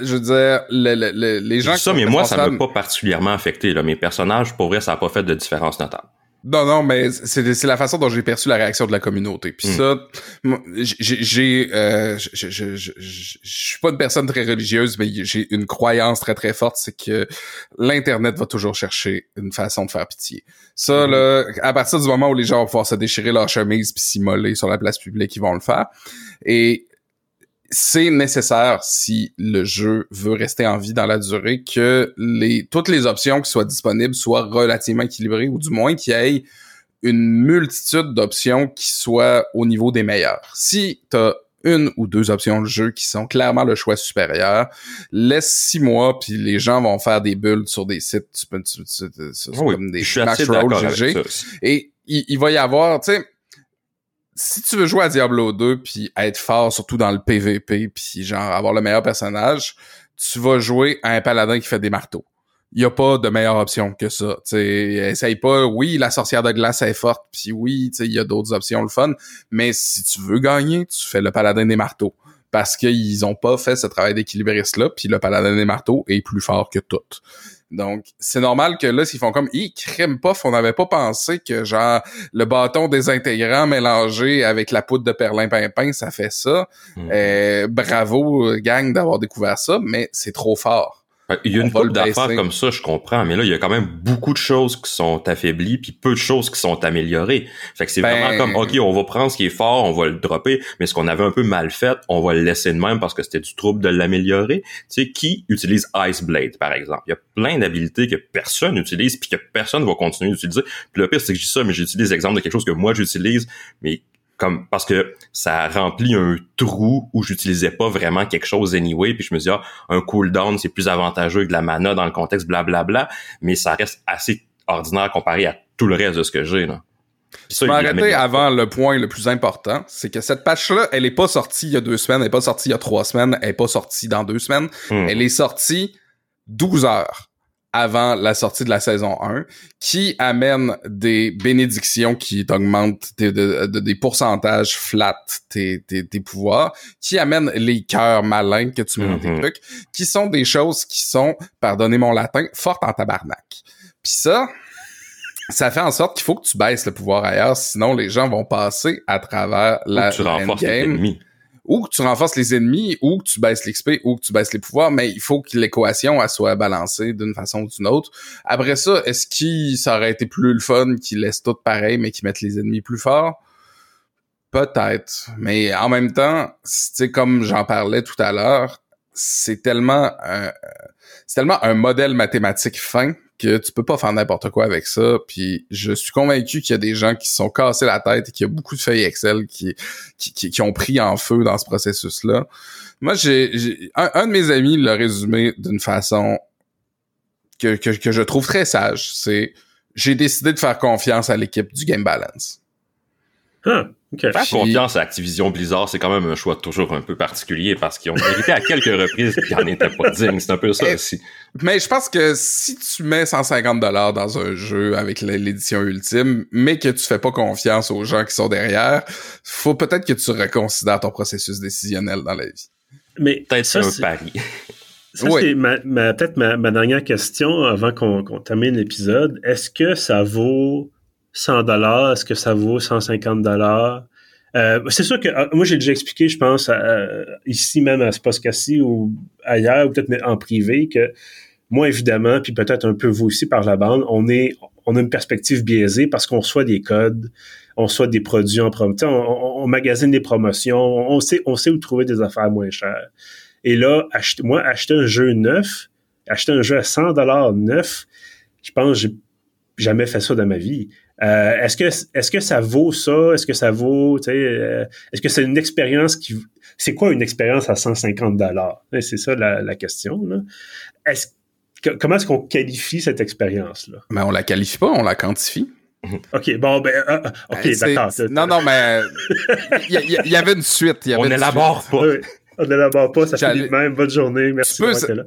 Je veux dire, les gens... Ça, mais moi, ça m'a pas particulièrement affecté, là. Mes personnages, pour vrai, ça a pas fait de différence notable. Non, mais c'est la façon dont j'ai perçu la réaction de la communauté. Puis ça, moi, je suis pas une personne très religieuse, mais j'ai une croyance très très forte, c'est que l'internet va toujours chercher une façon de faire pitié. Ça là, à partir du moment où les gens vont pouvoir se déchirer leur chemise puis s'immoler sur la place publique, ils vont le faire. Et c'est nécessaire, si le jeu veut rester en vie dans la durée, que toutes les options qui soient disponibles soient relativement équilibrées, ou du moins qu'il y ait une multitude d'options qui soient au niveau des meilleures. Si t'as une ou deux options de jeu qui sont clairement le choix supérieur, laisse 6 mois, puis les gens vont faire des bulles sur des sites, comme des Max Roll GG. Et il va y avoir, tu sais... Si tu veux jouer à Diablo 2 puis être fort, surtout dans le PVP, puis genre avoir le meilleur personnage, tu vas jouer à un paladin qui fait des marteaux. Il y a pas de meilleure option que ça. Tu essaye pas. Oui, la sorcière de glace est forte, puis oui, tu sais, il y a d'autres options le fun, mais si tu veux gagner, tu fais le paladin des marteaux, parce qu'ils ont pas fait ce travail d'équilibriste-là, puis le paladin des marteaux est plus fort que tout. Donc, c'est normal que là, s'ils font comme « Hi, crème pof, on n'avait pas pensé que genre le bâton désintégrant mélangé avec la poudre de perlimpinpin, ça fait ça. Bravo, gang, d'avoir découvert ça, mais c'est trop fort. » Il y a une couple d'affaires comme ça, je comprends, mais là, il y a quand même beaucoup de choses qui sont affaiblies puis peu de choses qui sont améliorées. Fait que c'est vraiment comme « OK, on va prendre ce qui est fort, on va le dropper, mais ce qu'on avait un peu mal fait, on va le laisser de même parce que c'était du trouble de l'améliorer. » Tu sais, qui utilise Ice Blade, par exemple? Il y a plein d'habilités que personne n'utilise puis que personne va continuer d'utiliser. Puis le pire, c'est que je dis ça, mais j'utilise l'exemple de quelque chose que moi, j'utilise, mais comme parce que ça remplit un trou où j'utilisais pas vraiment quelque chose anyway, puis je me dis un cooldown c'est plus avantageux que de la mana dans le contexte blablabla, mais ça reste assez ordinaire comparé à tout le reste de ce que j'ai là. Je vais arrêter avant le point le plus important, c'est que cette patch-là, elle est pas sortie il y a 2 semaines, elle est pas sortie il y a 3 semaines, elle est pas sortie dans 2 semaines, elle est sortie 12 heures avant la sortie de la saison 1, qui amène des bénédictions qui augmentent des pourcentages flats tes pouvoirs, qui amène les cœurs malins que tu mets dans tes trucs, qui sont des choses qui sont, pardonnez mon latin, fortes en tabarnak. Puis ça fait en sorte qu'il faut que tu baisses le pouvoir ailleurs, sinon les gens vont passer à travers la endgame. Ou que tu renforces les ennemis, ou que tu baisses l'XP, ou que tu baisses les pouvoirs, mais il faut que l'équation elle soit balancée d'une façon ou d'une autre. Après ça, est-ce que ça aurait été plus le fun qu'ils laissent tout pareil, mais qu'ils mettent les ennemis plus forts? Peut-être. Mais en même temps, c'est comme j'en parlais tout à l'heure, c'est tellement un modèle mathématique fin que tu peux pas faire n'importe quoi avec ça. Puis je suis convaincu qu'il y a des gens qui se sont cassés la tête et qu'il y a beaucoup de feuilles Excel qui ont pris en feu dans ce processus-là. Moi, j'ai un de mes amis l'a résumé d'une façon que je trouve très sage. C'est j'ai décidé de faire confiance à l'équipe du Game Balance. Okay. Faire confiance à Activision Blizzard, c'est quand même un choix toujours un peu particulier parce qu'ils ont mérité à quelques reprises qu'ils n'en étaient pas dignes. C'est un peu ça aussi. Mais je pense que si tu mets 150$ dans un jeu avec l'édition ultime, mais que tu fais pas confiance aux gens qui sont derrière, faut peut-être que tu reconsidères ton processus décisionnel dans la vie. Mais peut-être ça, c'est un pari. Ça, oui. C'est peut-être ma dernière question avant qu'on termine l'épisode. Est-ce que ça vaut... 100$, est-ce que ça vaut 150$? C'est sûr que moi, j'ai déjà expliqué, je pense, ici même à ce podcast-ci ou ailleurs, ou peut-être en privé, que moi, évidemment, puis peut-être un peu vous aussi par la bande, on a une perspective biaisée parce qu'on reçoit des codes, on reçoit des produits en promotion, on magasine des promotions, on sait où trouver des affaires moins chères. Et là, acheter un jeu neuf, acheter un jeu à 100$ neuf, je pense que j'ai jamais fait ça dans ma vie. Est-ce que ça vaut ça? Est-ce que ça vaut, tu sais, est-ce que c'est une expérience qui... C'est quoi une expérience à 150$? C'est ça la question, là. Comment est-ce qu'on qualifie cette expérience-là? Mais on la qualifie pas, on la quantifie. OK, bon, ben... d'accord. Non, mais... Il y avait une suite. On n'élabore pas. Oui, on n'élabore pas, ça fait de même. Bonne journée, merci d'avoir été là.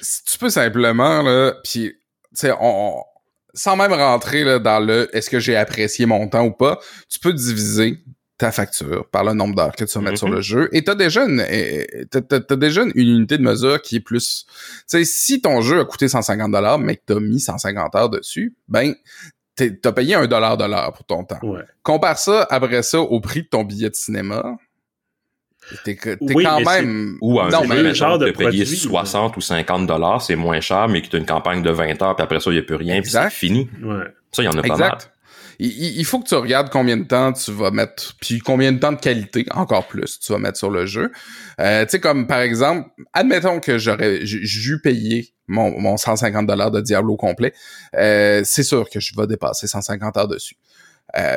Si tu peux simplement, là, puis, tu sais, sans même rentrer là, dans le « est-ce que j'ai apprécié mon temps ou pas », tu peux diviser ta facture par le nombre d'heures que tu vas mettre sur le jeu et t'as déjà une unité de mesure qui est plus... Tu sais, si ton jeu a coûté 150$ mais que t'as mis 150 heures dessus, ben t'as payé $1 de l'heure pour ton temps. Ouais. Compare ça, après ça, au prix de ton billet de cinéma... T'es quand même... Ou un genre de payer 60 ou 50$, c'est moins cher, mais que t'as une campagne de 20 heures, puis après ça, il n'y a plus rien, puis c'est fini. Ouais. Ça, il y en a pas mal. Il faut que tu regardes combien de temps tu vas mettre, puis combien de temps de qualité, encore plus, tu vas mettre sur le jeu. Tu sais, comme par exemple, admettons que j'ai payé mon 150$ de Diablo complet, c'est sûr que je vais dépasser 150 heures dessus.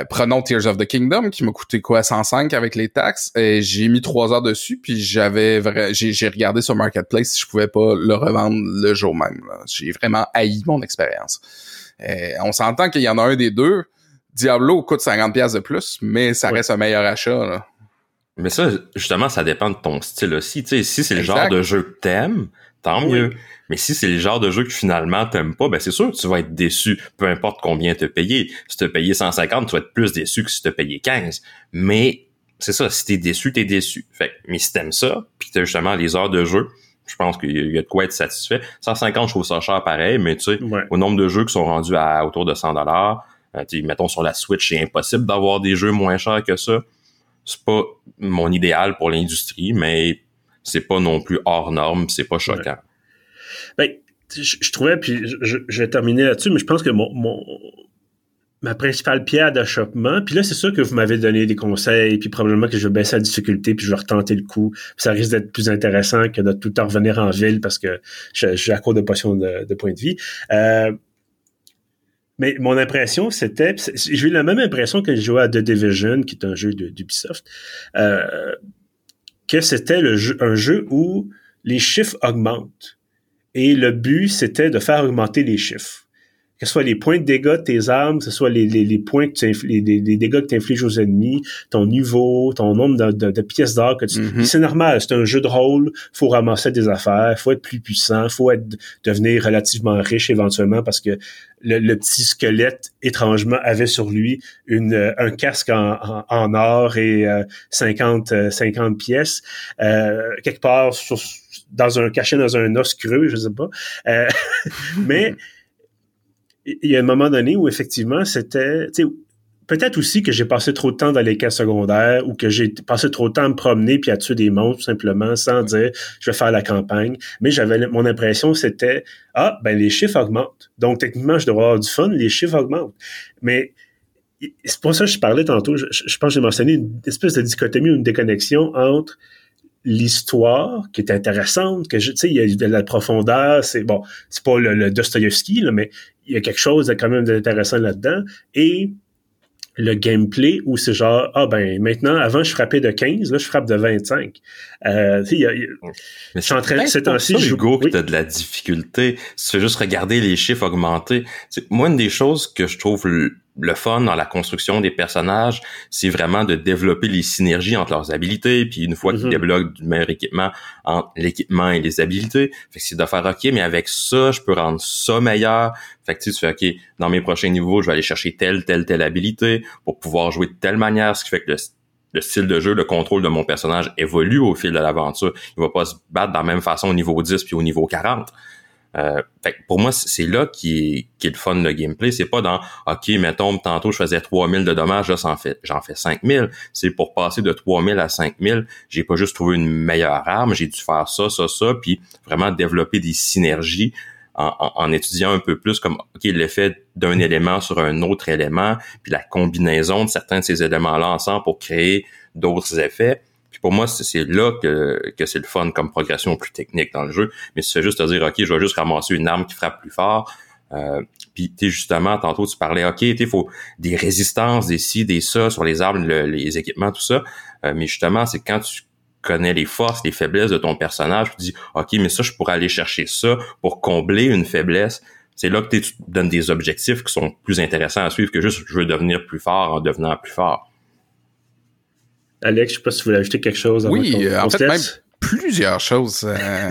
Prenons Tears of the Kingdom qui m'a coûté quoi 105 avec les taxes, et j'ai mis 3 heures dessus, puis j'ai regardé sur Marketplace si je pouvais pas le revendre le jour même là. J'ai vraiment haï mon expérience. On s'entend qu'il y en a un des deux. Diablo coûte 50$ de plus, mais ça reste un meilleur achat là. Mais ça, justement, ça dépend de ton style aussi. Tu sais, si c'est le genre de jeu que t'aimes, tant mieux. Oui. Mais si c'est le genre de jeu que finalement t'aimes pas, ben c'est sûr que tu vas être déçu, peu importe combien t'as payé. Si t'as payé 150, tu vas être plus déçu que si t'as payé 15. Mais c'est ça, si t'es déçu, t'es déçu. Mais si t'aimes ça, pis t'as justement les heures de jeu, je pense qu'il y a de quoi être satisfait. 150, je trouve ça cher pareil, mais tu sais, au nombre de jeux qui sont rendus à autour de 100$, mettons sur la Switch, c'est impossible d'avoir des jeux moins chers que ça. C'est pas mon idéal pour l'industrie, mais c'est pas non plus hors norme, c'est pas choquant. Ouais. Ben, je trouvais, puis je vais terminer là-dessus, mais je pense que ma principale pierre d'achoppement, puis là, c'est sûr que vous m'avez donné des conseils, puis probablement que je vais baisser la difficulté, puis je vais retenter le coup, puis ça risque d'être plus intéressant que de tout le temps revenir en ville parce que je suis à court de potions de points de vie. Mais mon impression, c'était... J'ai eu la même impression que je jouais à The Division, qui est un jeu d'Ubisoft, que c'était un jeu où les chiffres augmentent. Et le but, c'était de faire augmenter les chiffres. Que ce soit les points de dégâts de tes armes, que ce soit les points que les dégâts que tu infliges aux ennemis, ton niveau, ton nombre de pièces d'or que tu. Mm-hmm. C'est normal, c'est un jeu de rôle, faut ramasser des affaires, faut être plus puissant, faut devenir relativement riche éventuellement parce que le petit squelette étrangement avait sur lui un casque en or et 50 pièces quelque part caché dans un os creux, je sais pas. Mais il y a un moment donné où, effectivement, c'était... Peut-être aussi que j'ai passé trop de temps dans les quêtes secondaires ou que j'ai passé trop de temps à me promener puis à tuer des monstres, tout simplement, sans dire « je vais faire la campagne ». Mais mon impression, c'était « ah, ben les chiffres augmentent. Donc, techniquement, je devrais avoir du fun, les chiffres augmentent. » Mais c'est pour ça que je parlais tantôt. Je pense que j'ai mentionné une espèce de dichotomie ou une déconnexion entre l'histoire, qui est intéressante, que tu sais, il y a de la profondeur, c'est pas le Dostoïevski, là, mais il y a quelque chose de quand même d'intéressant là-dedans, et le gameplay où c'est genre, ah ben, maintenant, avant je frappais de 15, là je frappe de 25. Mais c'est ainsi, Hugo, que t'as de la difficulté, c'est juste regarder les chiffres augmenter. T'sais, moi, une des choses que je trouve le fun dans la construction des personnages, c'est vraiment de développer les synergies entre leurs habilités, puis une fois qu'ils débloquent du meilleur équipement, entre l'équipement et les habilités, fait que c'est de faire « ok, mais avec ça, je peux rendre ça meilleur ». Fait que tu fais « ok, dans mes prochains niveaux, je vais aller chercher telle habilité pour pouvoir jouer de telle manière », ce qui fait que le style de jeu, le contrôle de mon personnage évolue au fil de l'aventure. Il va pas se battre de la même façon au niveau 10 puis au niveau 40. Fait que pour moi, c'est là qui est le fun, le gameplay. C'est pas dans « ok, mettons, tantôt je faisais 3000 de dommages, là j'en fais 5000 ». C'est pour passer de 3000 à 5000, j'ai pas juste trouvé une meilleure arme, j'ai dû faire ça, puis vraiment développer des synergies en étudiant un peu plus comme ok, l'effet d'un élément sur un autre élément, puis la combinaison de certains de ces éléments-là ensemble pour créer d'autres effets. Puis pour moi, c'est là que c'est le fun comme progression plus technique dans le jeu. Mais c'est juste à dire, ok, je vais juste ramasser une arme qui frappe plus fort. Puis tu sais, justement, tantôt tu parlais, ok, tu sais, faut des résistances, des ci, des ça sur les armes, les équipements, tout ça. Mais justement, c'est quand tu connais les forces, les faiblesses de ton personnage, tu dis, ok, mais ça, je pourrais aller chercher ça pour combler une faiblesse. C'est là que tu te donnes des objectifs qui sont plus intéressants à suivre que juste je veux devenir plus fort en devenant plus fort. Alex, je sais pas si vous voulez ajouter quelque chose. Oui, en fait, même plusieurs choses.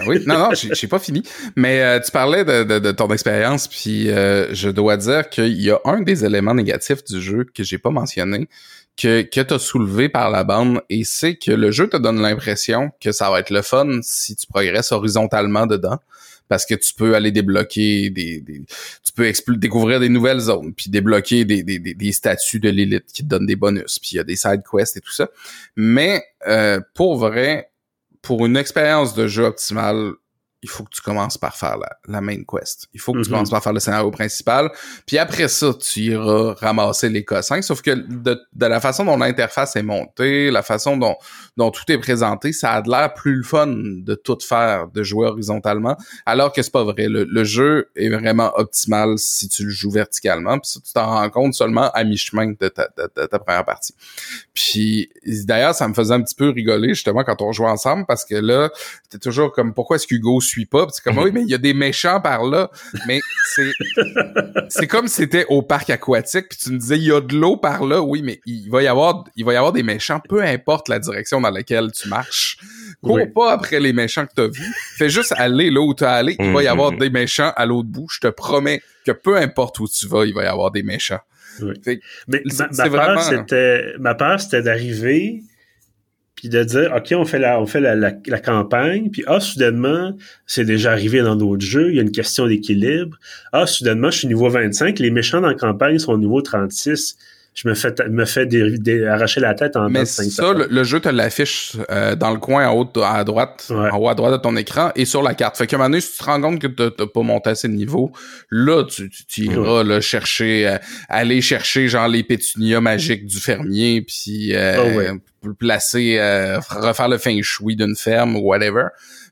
Oui, non, j'ai pas fini. Mais tu parlais de ton expérience, puis je dois dire qu'il y a un des éléments négatifs du jeu que j'ai pas mentionné, que t'as soulevé par la bande, et c'est que le jeu te donne l'impression que ça va être le fun si tu progresses horizontalement dedans. Parce que tu peux aller débloquer tu peux découvrir des nouvelles zones, puis débloquer des statues de Lilith qui te donnent des bonus, puis il y a des side quests et tout ça. Mais pour vrai, pour une expérience de jeu optimale, il faut que tu commences par faire la main quest. Il faut que tu commences par faire le scénario principal, puis après ça, tu iras ramasser les cossins. Sauf que de la façon dont l'interface est montée, la façon dont tout est présenté, ça a de l'air plus le fun de tout faire, de jouer horizontalement, alors que c'est pas vrai. Le jeu est vraiment optimal si tu le joues verticalement, puis ça, tu t'en rends compte seulement à mi-chemin de ta première partie. Puis d'ailleurs, ça me faisait un petit peu rigoler, justement, quand on jouait ensemble, parce que là, t'es toujours comme, pourquoi est-ce qu'Hugo suis pas, pis c'est comme oui, mais il y a des méchants par là, mais c'est comme si c'était au parc aquatique, puis tu me disais il y a de l'eau par là, oui, mais il va y avoir des méchants, peu importe la direction dans laquelle tu marches. Cours pas après les méchants que t'as vus, fais juste aller là où t'as allé, il va y avoir des méchants à l'autre bout, je te promets que peu importe où tu vas, il va y avoir des méchants. Oui. Fait, mais ma peur, c'était d'arriver puis de dire, OK, on fait la campagne, puis ah, soudainement, c'est déjà arrivé dans d'autres jeux, il y a une question d'équilibre. Ah, soudainement, je suis niveau 25, les méchants dans la campagne sont niveau 36. Je me fais arracher la tête en bas de 5 secondes. Mais ça, le jeu te l'affiche dans le coin en haut à droite de ton écran et sur la carte. Fait qu'à un moment donné, si tu te rends compte que t'as pas monté assez de niveau, là, tu iras aller chercher genre les pétunias magiques du fermier, puis refaire le feng shui d'une ferme ou whatever.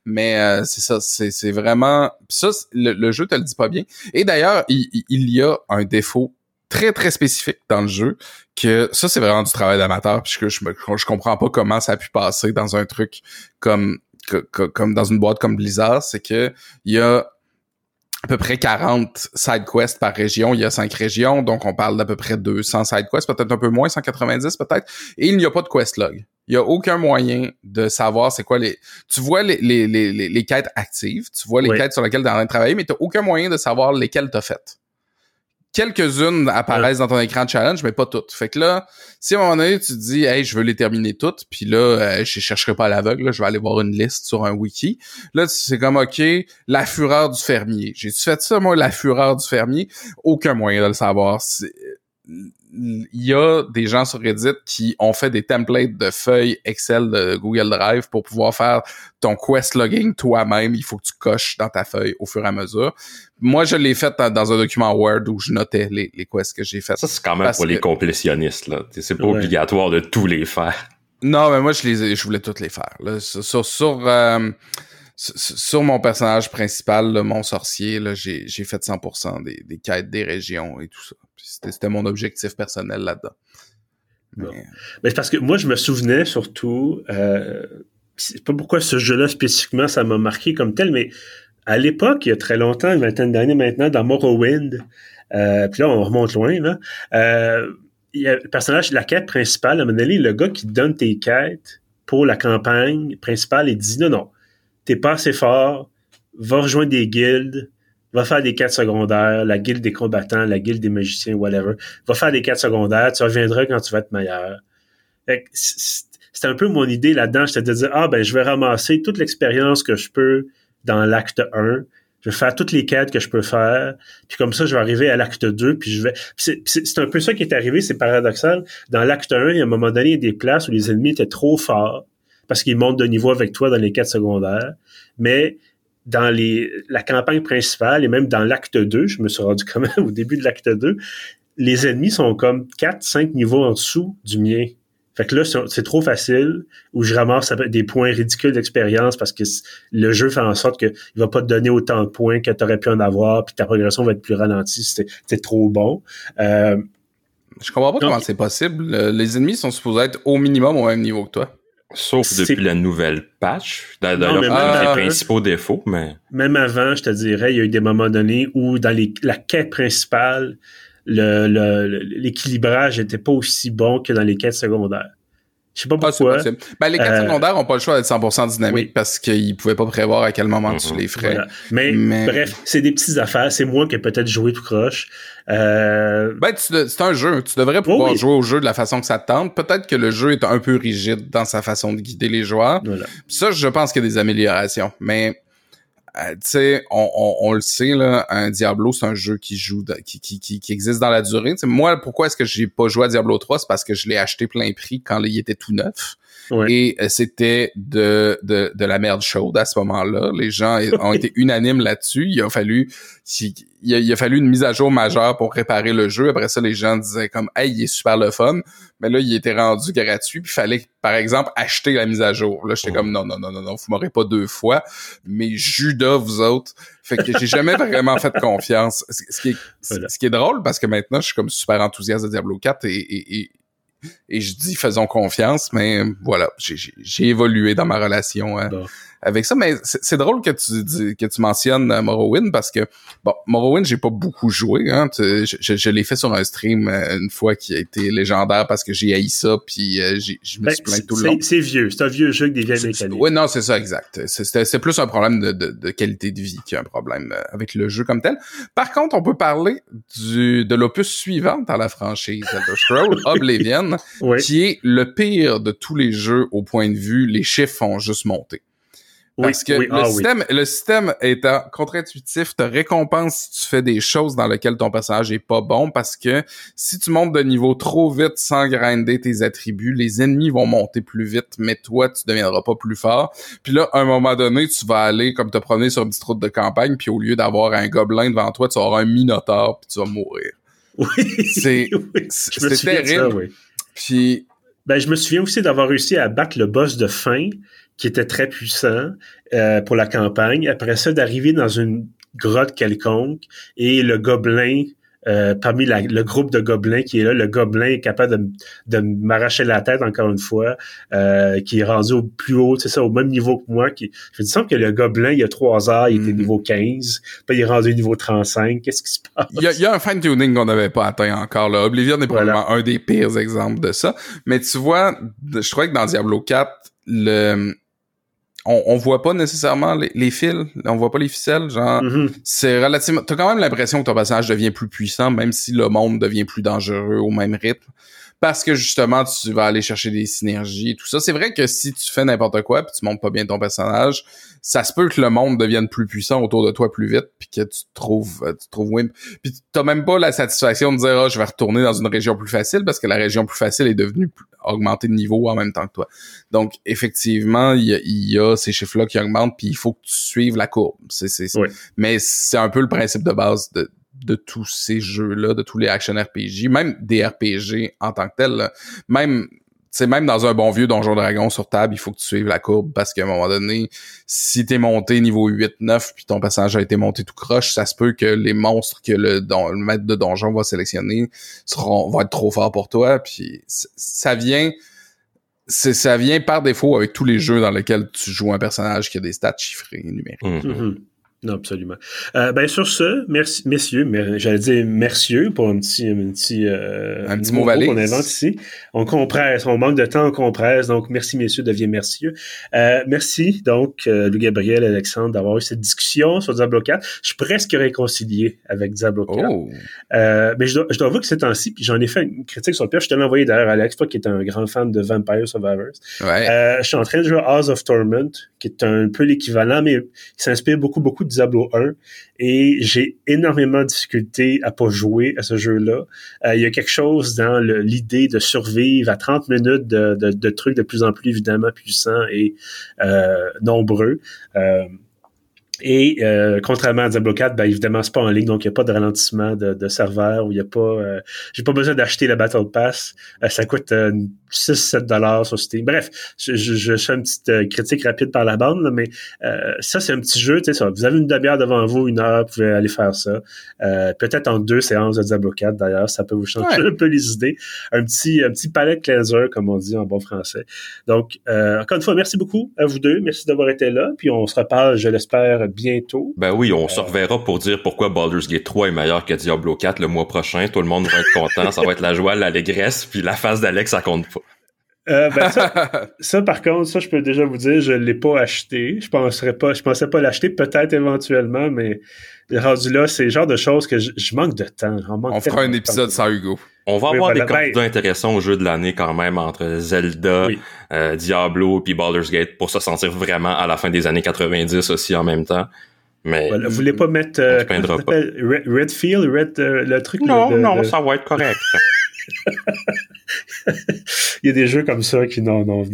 mais c'est ça, c'est vraiment ça, le jeu te le dit pas bien. Et d'ailleurs, il y a un défaut très très spécifique dans le jeu, que ça c'est vraiment du travail d'amateur, puisque je comprends pas comment ça a pu passer dans un truc comme dans une boîte comme Blizzard. C'est que il y a à peu près 40 side quests par région, il y a 5 régions, donc on parle d'à peu près 200 side quests, peut-être un peu moins, 190 peut-être, et il n'y a pas de quest log. Il y a aucun moyen de savoir c'est quoi les... Tu vois les quêtes actives, tu vois les quêtes sur lesquelles tu es en train de travailler, mais tu n'as aucun moyen de savoir lesquelles tu as faites. Quelques-unes apparaissent dans ton écran de challenge, mais pas toutes. Fait que là, si à un moment donné, tu te dis « Hey, je veux les terminer toutes », puis là, je chercherai pas à l'aveugle, là, je vais aller voir une liste sur un wiki. Là, c'est comme « OK, la fureur du fermier ». J'ai-tu fait ça, moi, la fureur du fermier? Aucun moyen de le savoir. Il y a des gens sur Reddit qui ont fait des templates de feuilles Excel de Google Drive pour pouvoir faire ton quest logging toi-même. Il faut que tu coches dans ta feuille au fur et à mesure. Moi, je l'ai fait dans un document Word où je notais les quests que j'ai faites. Ça, c'est quand même pour les complétionnistes, là. C'est pas obligatoire de tous les faire. Non, mais moi, je voulais toutes les faire, là. Sur mon personnage principal, là, mon sorcier, là, j'ai fait 100% des quêtes, des régions et tout ça. C'était mon objectif personnel là-dedans. Bon. Mais c'est parce que moi, je me souvenais surtout, c'est pas pourquoi ce jeu-là spécifiquement, ça m'a marqué comme tel, mais à l'époque, il y a très longtemps, une vingtaine d'années maintenant, dans Morrowind, puis là, on remonte loin, là, il y a le personnage de la quête principale, à un moment donné, le gars qui te donne tes quêtes pour la campagne principale, il dit « Non, t'es pas assez fort, va rejoindre des guildes, va faire des quêtes secondaires, la guilde des combattants, la guilde des magiciens, whatever, va faire des quêtes secondaires, tu reviendras quand tu vas être meilleur. » C'était un peu mon idée là-dedans, c'était de dire « Ah, ben, je vais ramasser toute l'expérience que je peux dans l'acte 1, je vais faire toutes les quêtes que je peux faire, puis comme ça, je vais arriver à l'acte 2, puis je vais... » C'est un peu ça qui est arrivé, c'est paradoxal. Dans l'acte 1, il y a un moment donné, il y a des places où les ennemis étaient trop forts, parce qu'ils montent de niveau avec toi dans les quêtes secondaires, mais dans la campagne principale et même dans l'acte 2, je me suis rendu quand même au début de l'acte 2, les ennemis sont comme 4-5 niveaux en dessous du mien. Fait que là, c'est trop facile, où je ramasse des points ridicules d'expérience parce que le jeu fait en sorte qu'il va pas te donner autant de points que tu aurais pu en avoir, puis ta progression va être plus ralentie si t'es trop bon. Je comprends pas comment c'est possible. Les ennemis sont supposés être au minimum au même niveau que toi. Sauf depuis la nouvelle patch, dans les principaux défauts, mais... Même avant, je te dirais, il y a eu des moments donnés où dans la quête principale, l'équilibrage n'était pas aussi bon que dans les quêtes secondaires. Je sais pas pourquoi. Ben, les quêtes secondaires n'ont pas le choix d'être 100% dynamique parce qu'ils pouvaient pas prévoir à quel moment tu les ferais. Voilà. Mais bref, c'est des petites affaires. C'est moi qui ai peut-être joué tout croche. Ben, c'est un jeu. Tu devrais pouvoir jouer au jeu de la façon que ça te tente. Peut-être que le jeu est un peu rigide dans sa façon de guider les joueurs. Voilà. Ça, je pense qu'il y a des améliorations. Mais... tu sais, on le sait, là, un Diablo, c'est un jeu qui existe dans la durée. T'sais, moi, pourquoi est-ce que j'ai pas joué à Diablo 3? C'est parce que je l'ai acheté plein prix quand il était tout neuf. Ouais. Et c'était de la merde chaude à ce moment-là. Les gens ont été unanimes là-dessus. Il a fallu une mise à jour majeure pour réparer le jeu. Après ça, les gens disaient comme « Hey, il est super le fun ». Mais là, il était rendu gratuit, puis il fallait, par exemple, acheter la mise à jour. Là, j'étais comme « Non, vous m'aurez pas deux fois, mais Judas, vous autres ». Fait que j'ai jamais vraiment fait confiance. Ce qui est drôle, parce que maintenant, je suis comme super enthousiaste de Diablo 4 et je dis faisons confiance, mais voilà, j'ai évolué dans ma relation avec ça. Mais c'est drôle que tu mentionnes Morrowind, parce que bon, Morrowind, j'ai pas beaucoup joué, hein. Je l'ai fait sur un stream une fois qui a été légendaire parce que j'ai haï ça, puis je me suis plaint tout le long. C'est vieux, c'est un vieux jeu avec des vieilles mécaniques. Oui, non, c'est ça, exact. C'est plus un problème de qualité de vie qu'un problème avec le jeu comme tel. Par contre, on peut parler de l'opus suivant dans la franchise Elder Scrolls, Oblivion, qui est le pire de tous les jeux au point de vue, les chiffres ont juste monté. Parce que le système étant contre-intuitif, te récompense si tu fais des choses dans lesquelles ton personnage est pas bon, parce que si tu montes de niveau trop vite sans grinder tes attributs, les ennemis vont monter plus vite, mais toi, tu deviendras pas plus fort. Puis là, à un moment donné, tu vas aller comme te promener sur une petite route de campagne, puis au lieu d'avoir un gobelin devant toi, tu auras un minotaure, puis tu vas mourir. Oui, c'est terrible. Ça, oui. Puis... Ben, je me souviens aussi d'avoir réussi à battre le boss de fin, qui était très puissant pour la campagne. Après ça, d'arriver dans une grotte quelconque et le gobelin, parmi le groupe de gobelins qui est là, le gobelin est capable de m'arracher la tête encore une fois, qui est rendu au plus haut, c'est ça, au même niveau que moi. Je me semble que le gobelin, il y a 3 heures, il était niveau 15, puis il est rendu niveau 35. Qu'est-ce qui se passe? Il y a un fan-tuning qu'on n'avait pas atteint encore, là. Oblivion est probablement un des pires exemples de ça. Mais tu vois, je crois que dans Diablo 4, on voit pas nécessairement les fils, on voit pas les ficelles, genre c'est relativement, t'as quand même l'impression que ton personnage devient plus puissant, même si le monde devient plus dangereux au même rythme, parce que justement tu vas aller chercher des synergies et tout ça. C'est vrai que si tu fais n'importe quoi puis tu montes pas bien ton personnage, ça se peut que le monde devienne plus puissant autour de toi plus vite, puis que tu te trouves wimp, puis t'as même pas la satisfaction de dire « Ah, je vais retourner dans une région plus facile » parce que la région plus facile est devenue augmentée de niveau en même temps que toi. Donc effectivement, il y a ces chiffres-là qui augmentent, puis il faut que tu suives la courbe. Oui. Mais c'est un peu le principe de base de tous ces jeux-là, de tous les action RPG, même des RPG en tant que tels. Même dans un bon vieux Donjon Dragon sur table, il faut que tu suives la courbe, parce qu'à un moment donné, si t'es monté niveau 8-9 puis ton personnage a été monté tout croche, ça se peut que les monstres que le maître de donjon va sélectionner vont être trop forts pour toi, puis ça vient par défaut avec tous les jeux dans lesquels tu joues un personnage qui a des stats chiffrées et numériques. Non, absolument. Sur ce, merci, messieurs, mais j'allais dire mercieux pour un petit mot valise qu'on invente ici. On compresse, on manque de temps, on compresse. Donc, merci, messieurs, deviez mercieux. Merci, donc, Louis-Gabriel, Alexandre, d'avoir eu cette discussion sur Diablo 4. Je suis presque réconcilié avec Diablo 4. Oh. Mais je dois avouer que ces temps-ci, puis j'en ai fait une critique sur le pire. Je te l'ai envoyé d'ailleurs à Alex, toi qui est un grand fan de Vampire Survivors. Ouais. Je suis en train de jouer House of Torment, qui est un peu l'équivalent, mais qui s'inspire beaucoup de Diablo 1, et j'ai énormément de difficulté à pas jouer à ce jeu-là. Il y a quelque chose dans l'idée de survivre à 30 minutes de trucs de plus en plus évidemment puissants et nombreux. Et contrairement à Diablo 4, évidemment c'est pas en ligne, donc il n'y a pas de ralentissement de serveur, où il y a pas j'ai pas besoin d'acheter la Battle Pass, ça coûte 6-7$ sur Steam. Bref, je fais une petite critique rapide par la bande là, mais ça c'est un petit jeu, tu sais ça. Vous avez une demi-heure devant vous, 1 heure, vous pouvez aller faire ça. Peut-être en 2 séances de Diablo 4 d'ailleurs, ça peut vous changer un peu les idées, un petit palette cleanser comme on dit en bon français. Donc encore une fois, merci beaucoup à vous deux, merci d'avoir été là, puis on se reparle, je l'espère, bientôt. On se reverra pour dire pourquoi Baldur's Gate 3 est meilleur que Diablo 4 le mois prochain. Tout le monde va être content. Ça va être la joie, l'allégresse, puis la face d'Alex, ça compte pas. Ça, par contre, ça, je peux déjà vous dire, je l'ai pas acheté. Je pensais pas l'acheter, peut-être éventuellement, mais rendu là, c'est le genre de choses que je manque de temps. On fera un épisode sans Hugo. On va avoir des candidats intéressants au jeu de l'année quand même, entre Zelda, Diablo puis Baldur's Gate, pour se sentir vraiment à la fin des années 90 aussi en même temps. Mais vous voulez pas mettre Redfield, le truc? Non, ça va être correct. Il y a des jeux comme ça qui ne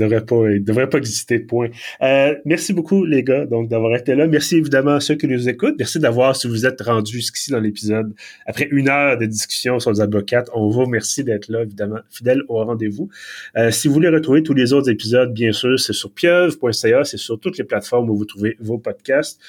devraient pas exister, point. Merci beaucoup les gars, donc, d'avoir été là. Merci évidemment à ceux qui nous écoutent, merci d'avoir, si vous êtes rendus jusqu'ici dans l'épisode après 1 heure de discussion sur les avocats, on vous remercie d'être là, évidemment fidèle au rendez-vous. Si vous voulez retrouver tous les autres épisodes, bien sûr c'est sur Pieuvre.ca, c'est sur toutes les plateformes où vous trouvez vos podcasts.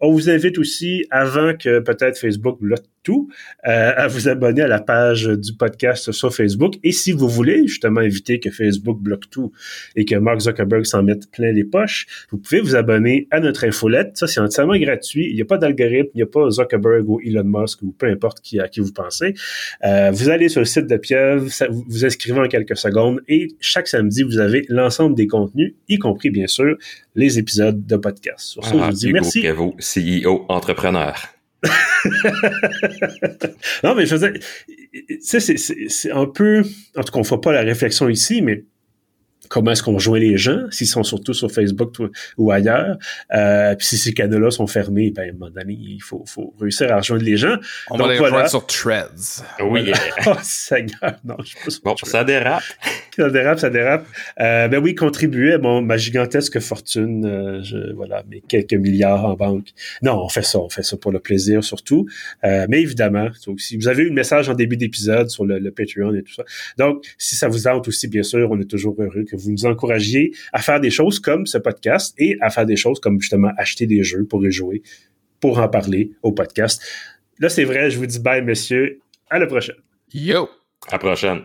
On vous invite aussi, avant que peut-être Facebook bloque tout, à vous abonner à la page du podcast sur Facebook. Et si vous voulez justement éviter que Facebook bloque tout et que Mark Zuckerberg s'en mette plein les poches, vous pouvez vous abonner à notre infolette. Ça, c'est entièrement gratuit. Il n'y a pas d'algorithme, il n'y a pas Zuckerberg ou Elon Musk ou peu importe à qui vous pensez. Vous allez sur le site de Pieuvre, vous inscrivez en quelques secondes et chaque samedi, vous avez l'ensemble des contenus, y compris, bien sûr, les épisodes de podcast. Sur ce, je vous dis merci. Hugo Prévost, CEO entrepreneur. Non, mais je veux dire, tu sais, c'est un peu... En tout cas, on ne fait pas la réflexion ici, mais comment est-ce qu'on joint les gens s'ils sont surtout sur Facebook ou ailleurs? Puis si ces canaux-là sont fermés, à un moment donné, il faut réussir à rejoindre les gens. On va les rejoindre sur Threads. Oui. Oh, Seigneur, non, je ne sais pas. Bon, ça dérape. Oui, contribuer à ma gigantesque fortune, mes quelques milliards en banque. Non, on fait ça pour le plaisir surtout. Mais évidemment, si vous avez eu le message en début d'épisode sur le Patreon et tout ça. Donc, si ça vous hante aussi, bien sûr, on est toujours heureux que que vous nous encouragiez à faire des choses comme ce podcast et à faire des choses comme justement acheter des jeux pour y jouer, pour en parler au podcast. Là, c'est vrai, je vous dis bye, messieurs. À la prochaine. Yo! À la prochaine.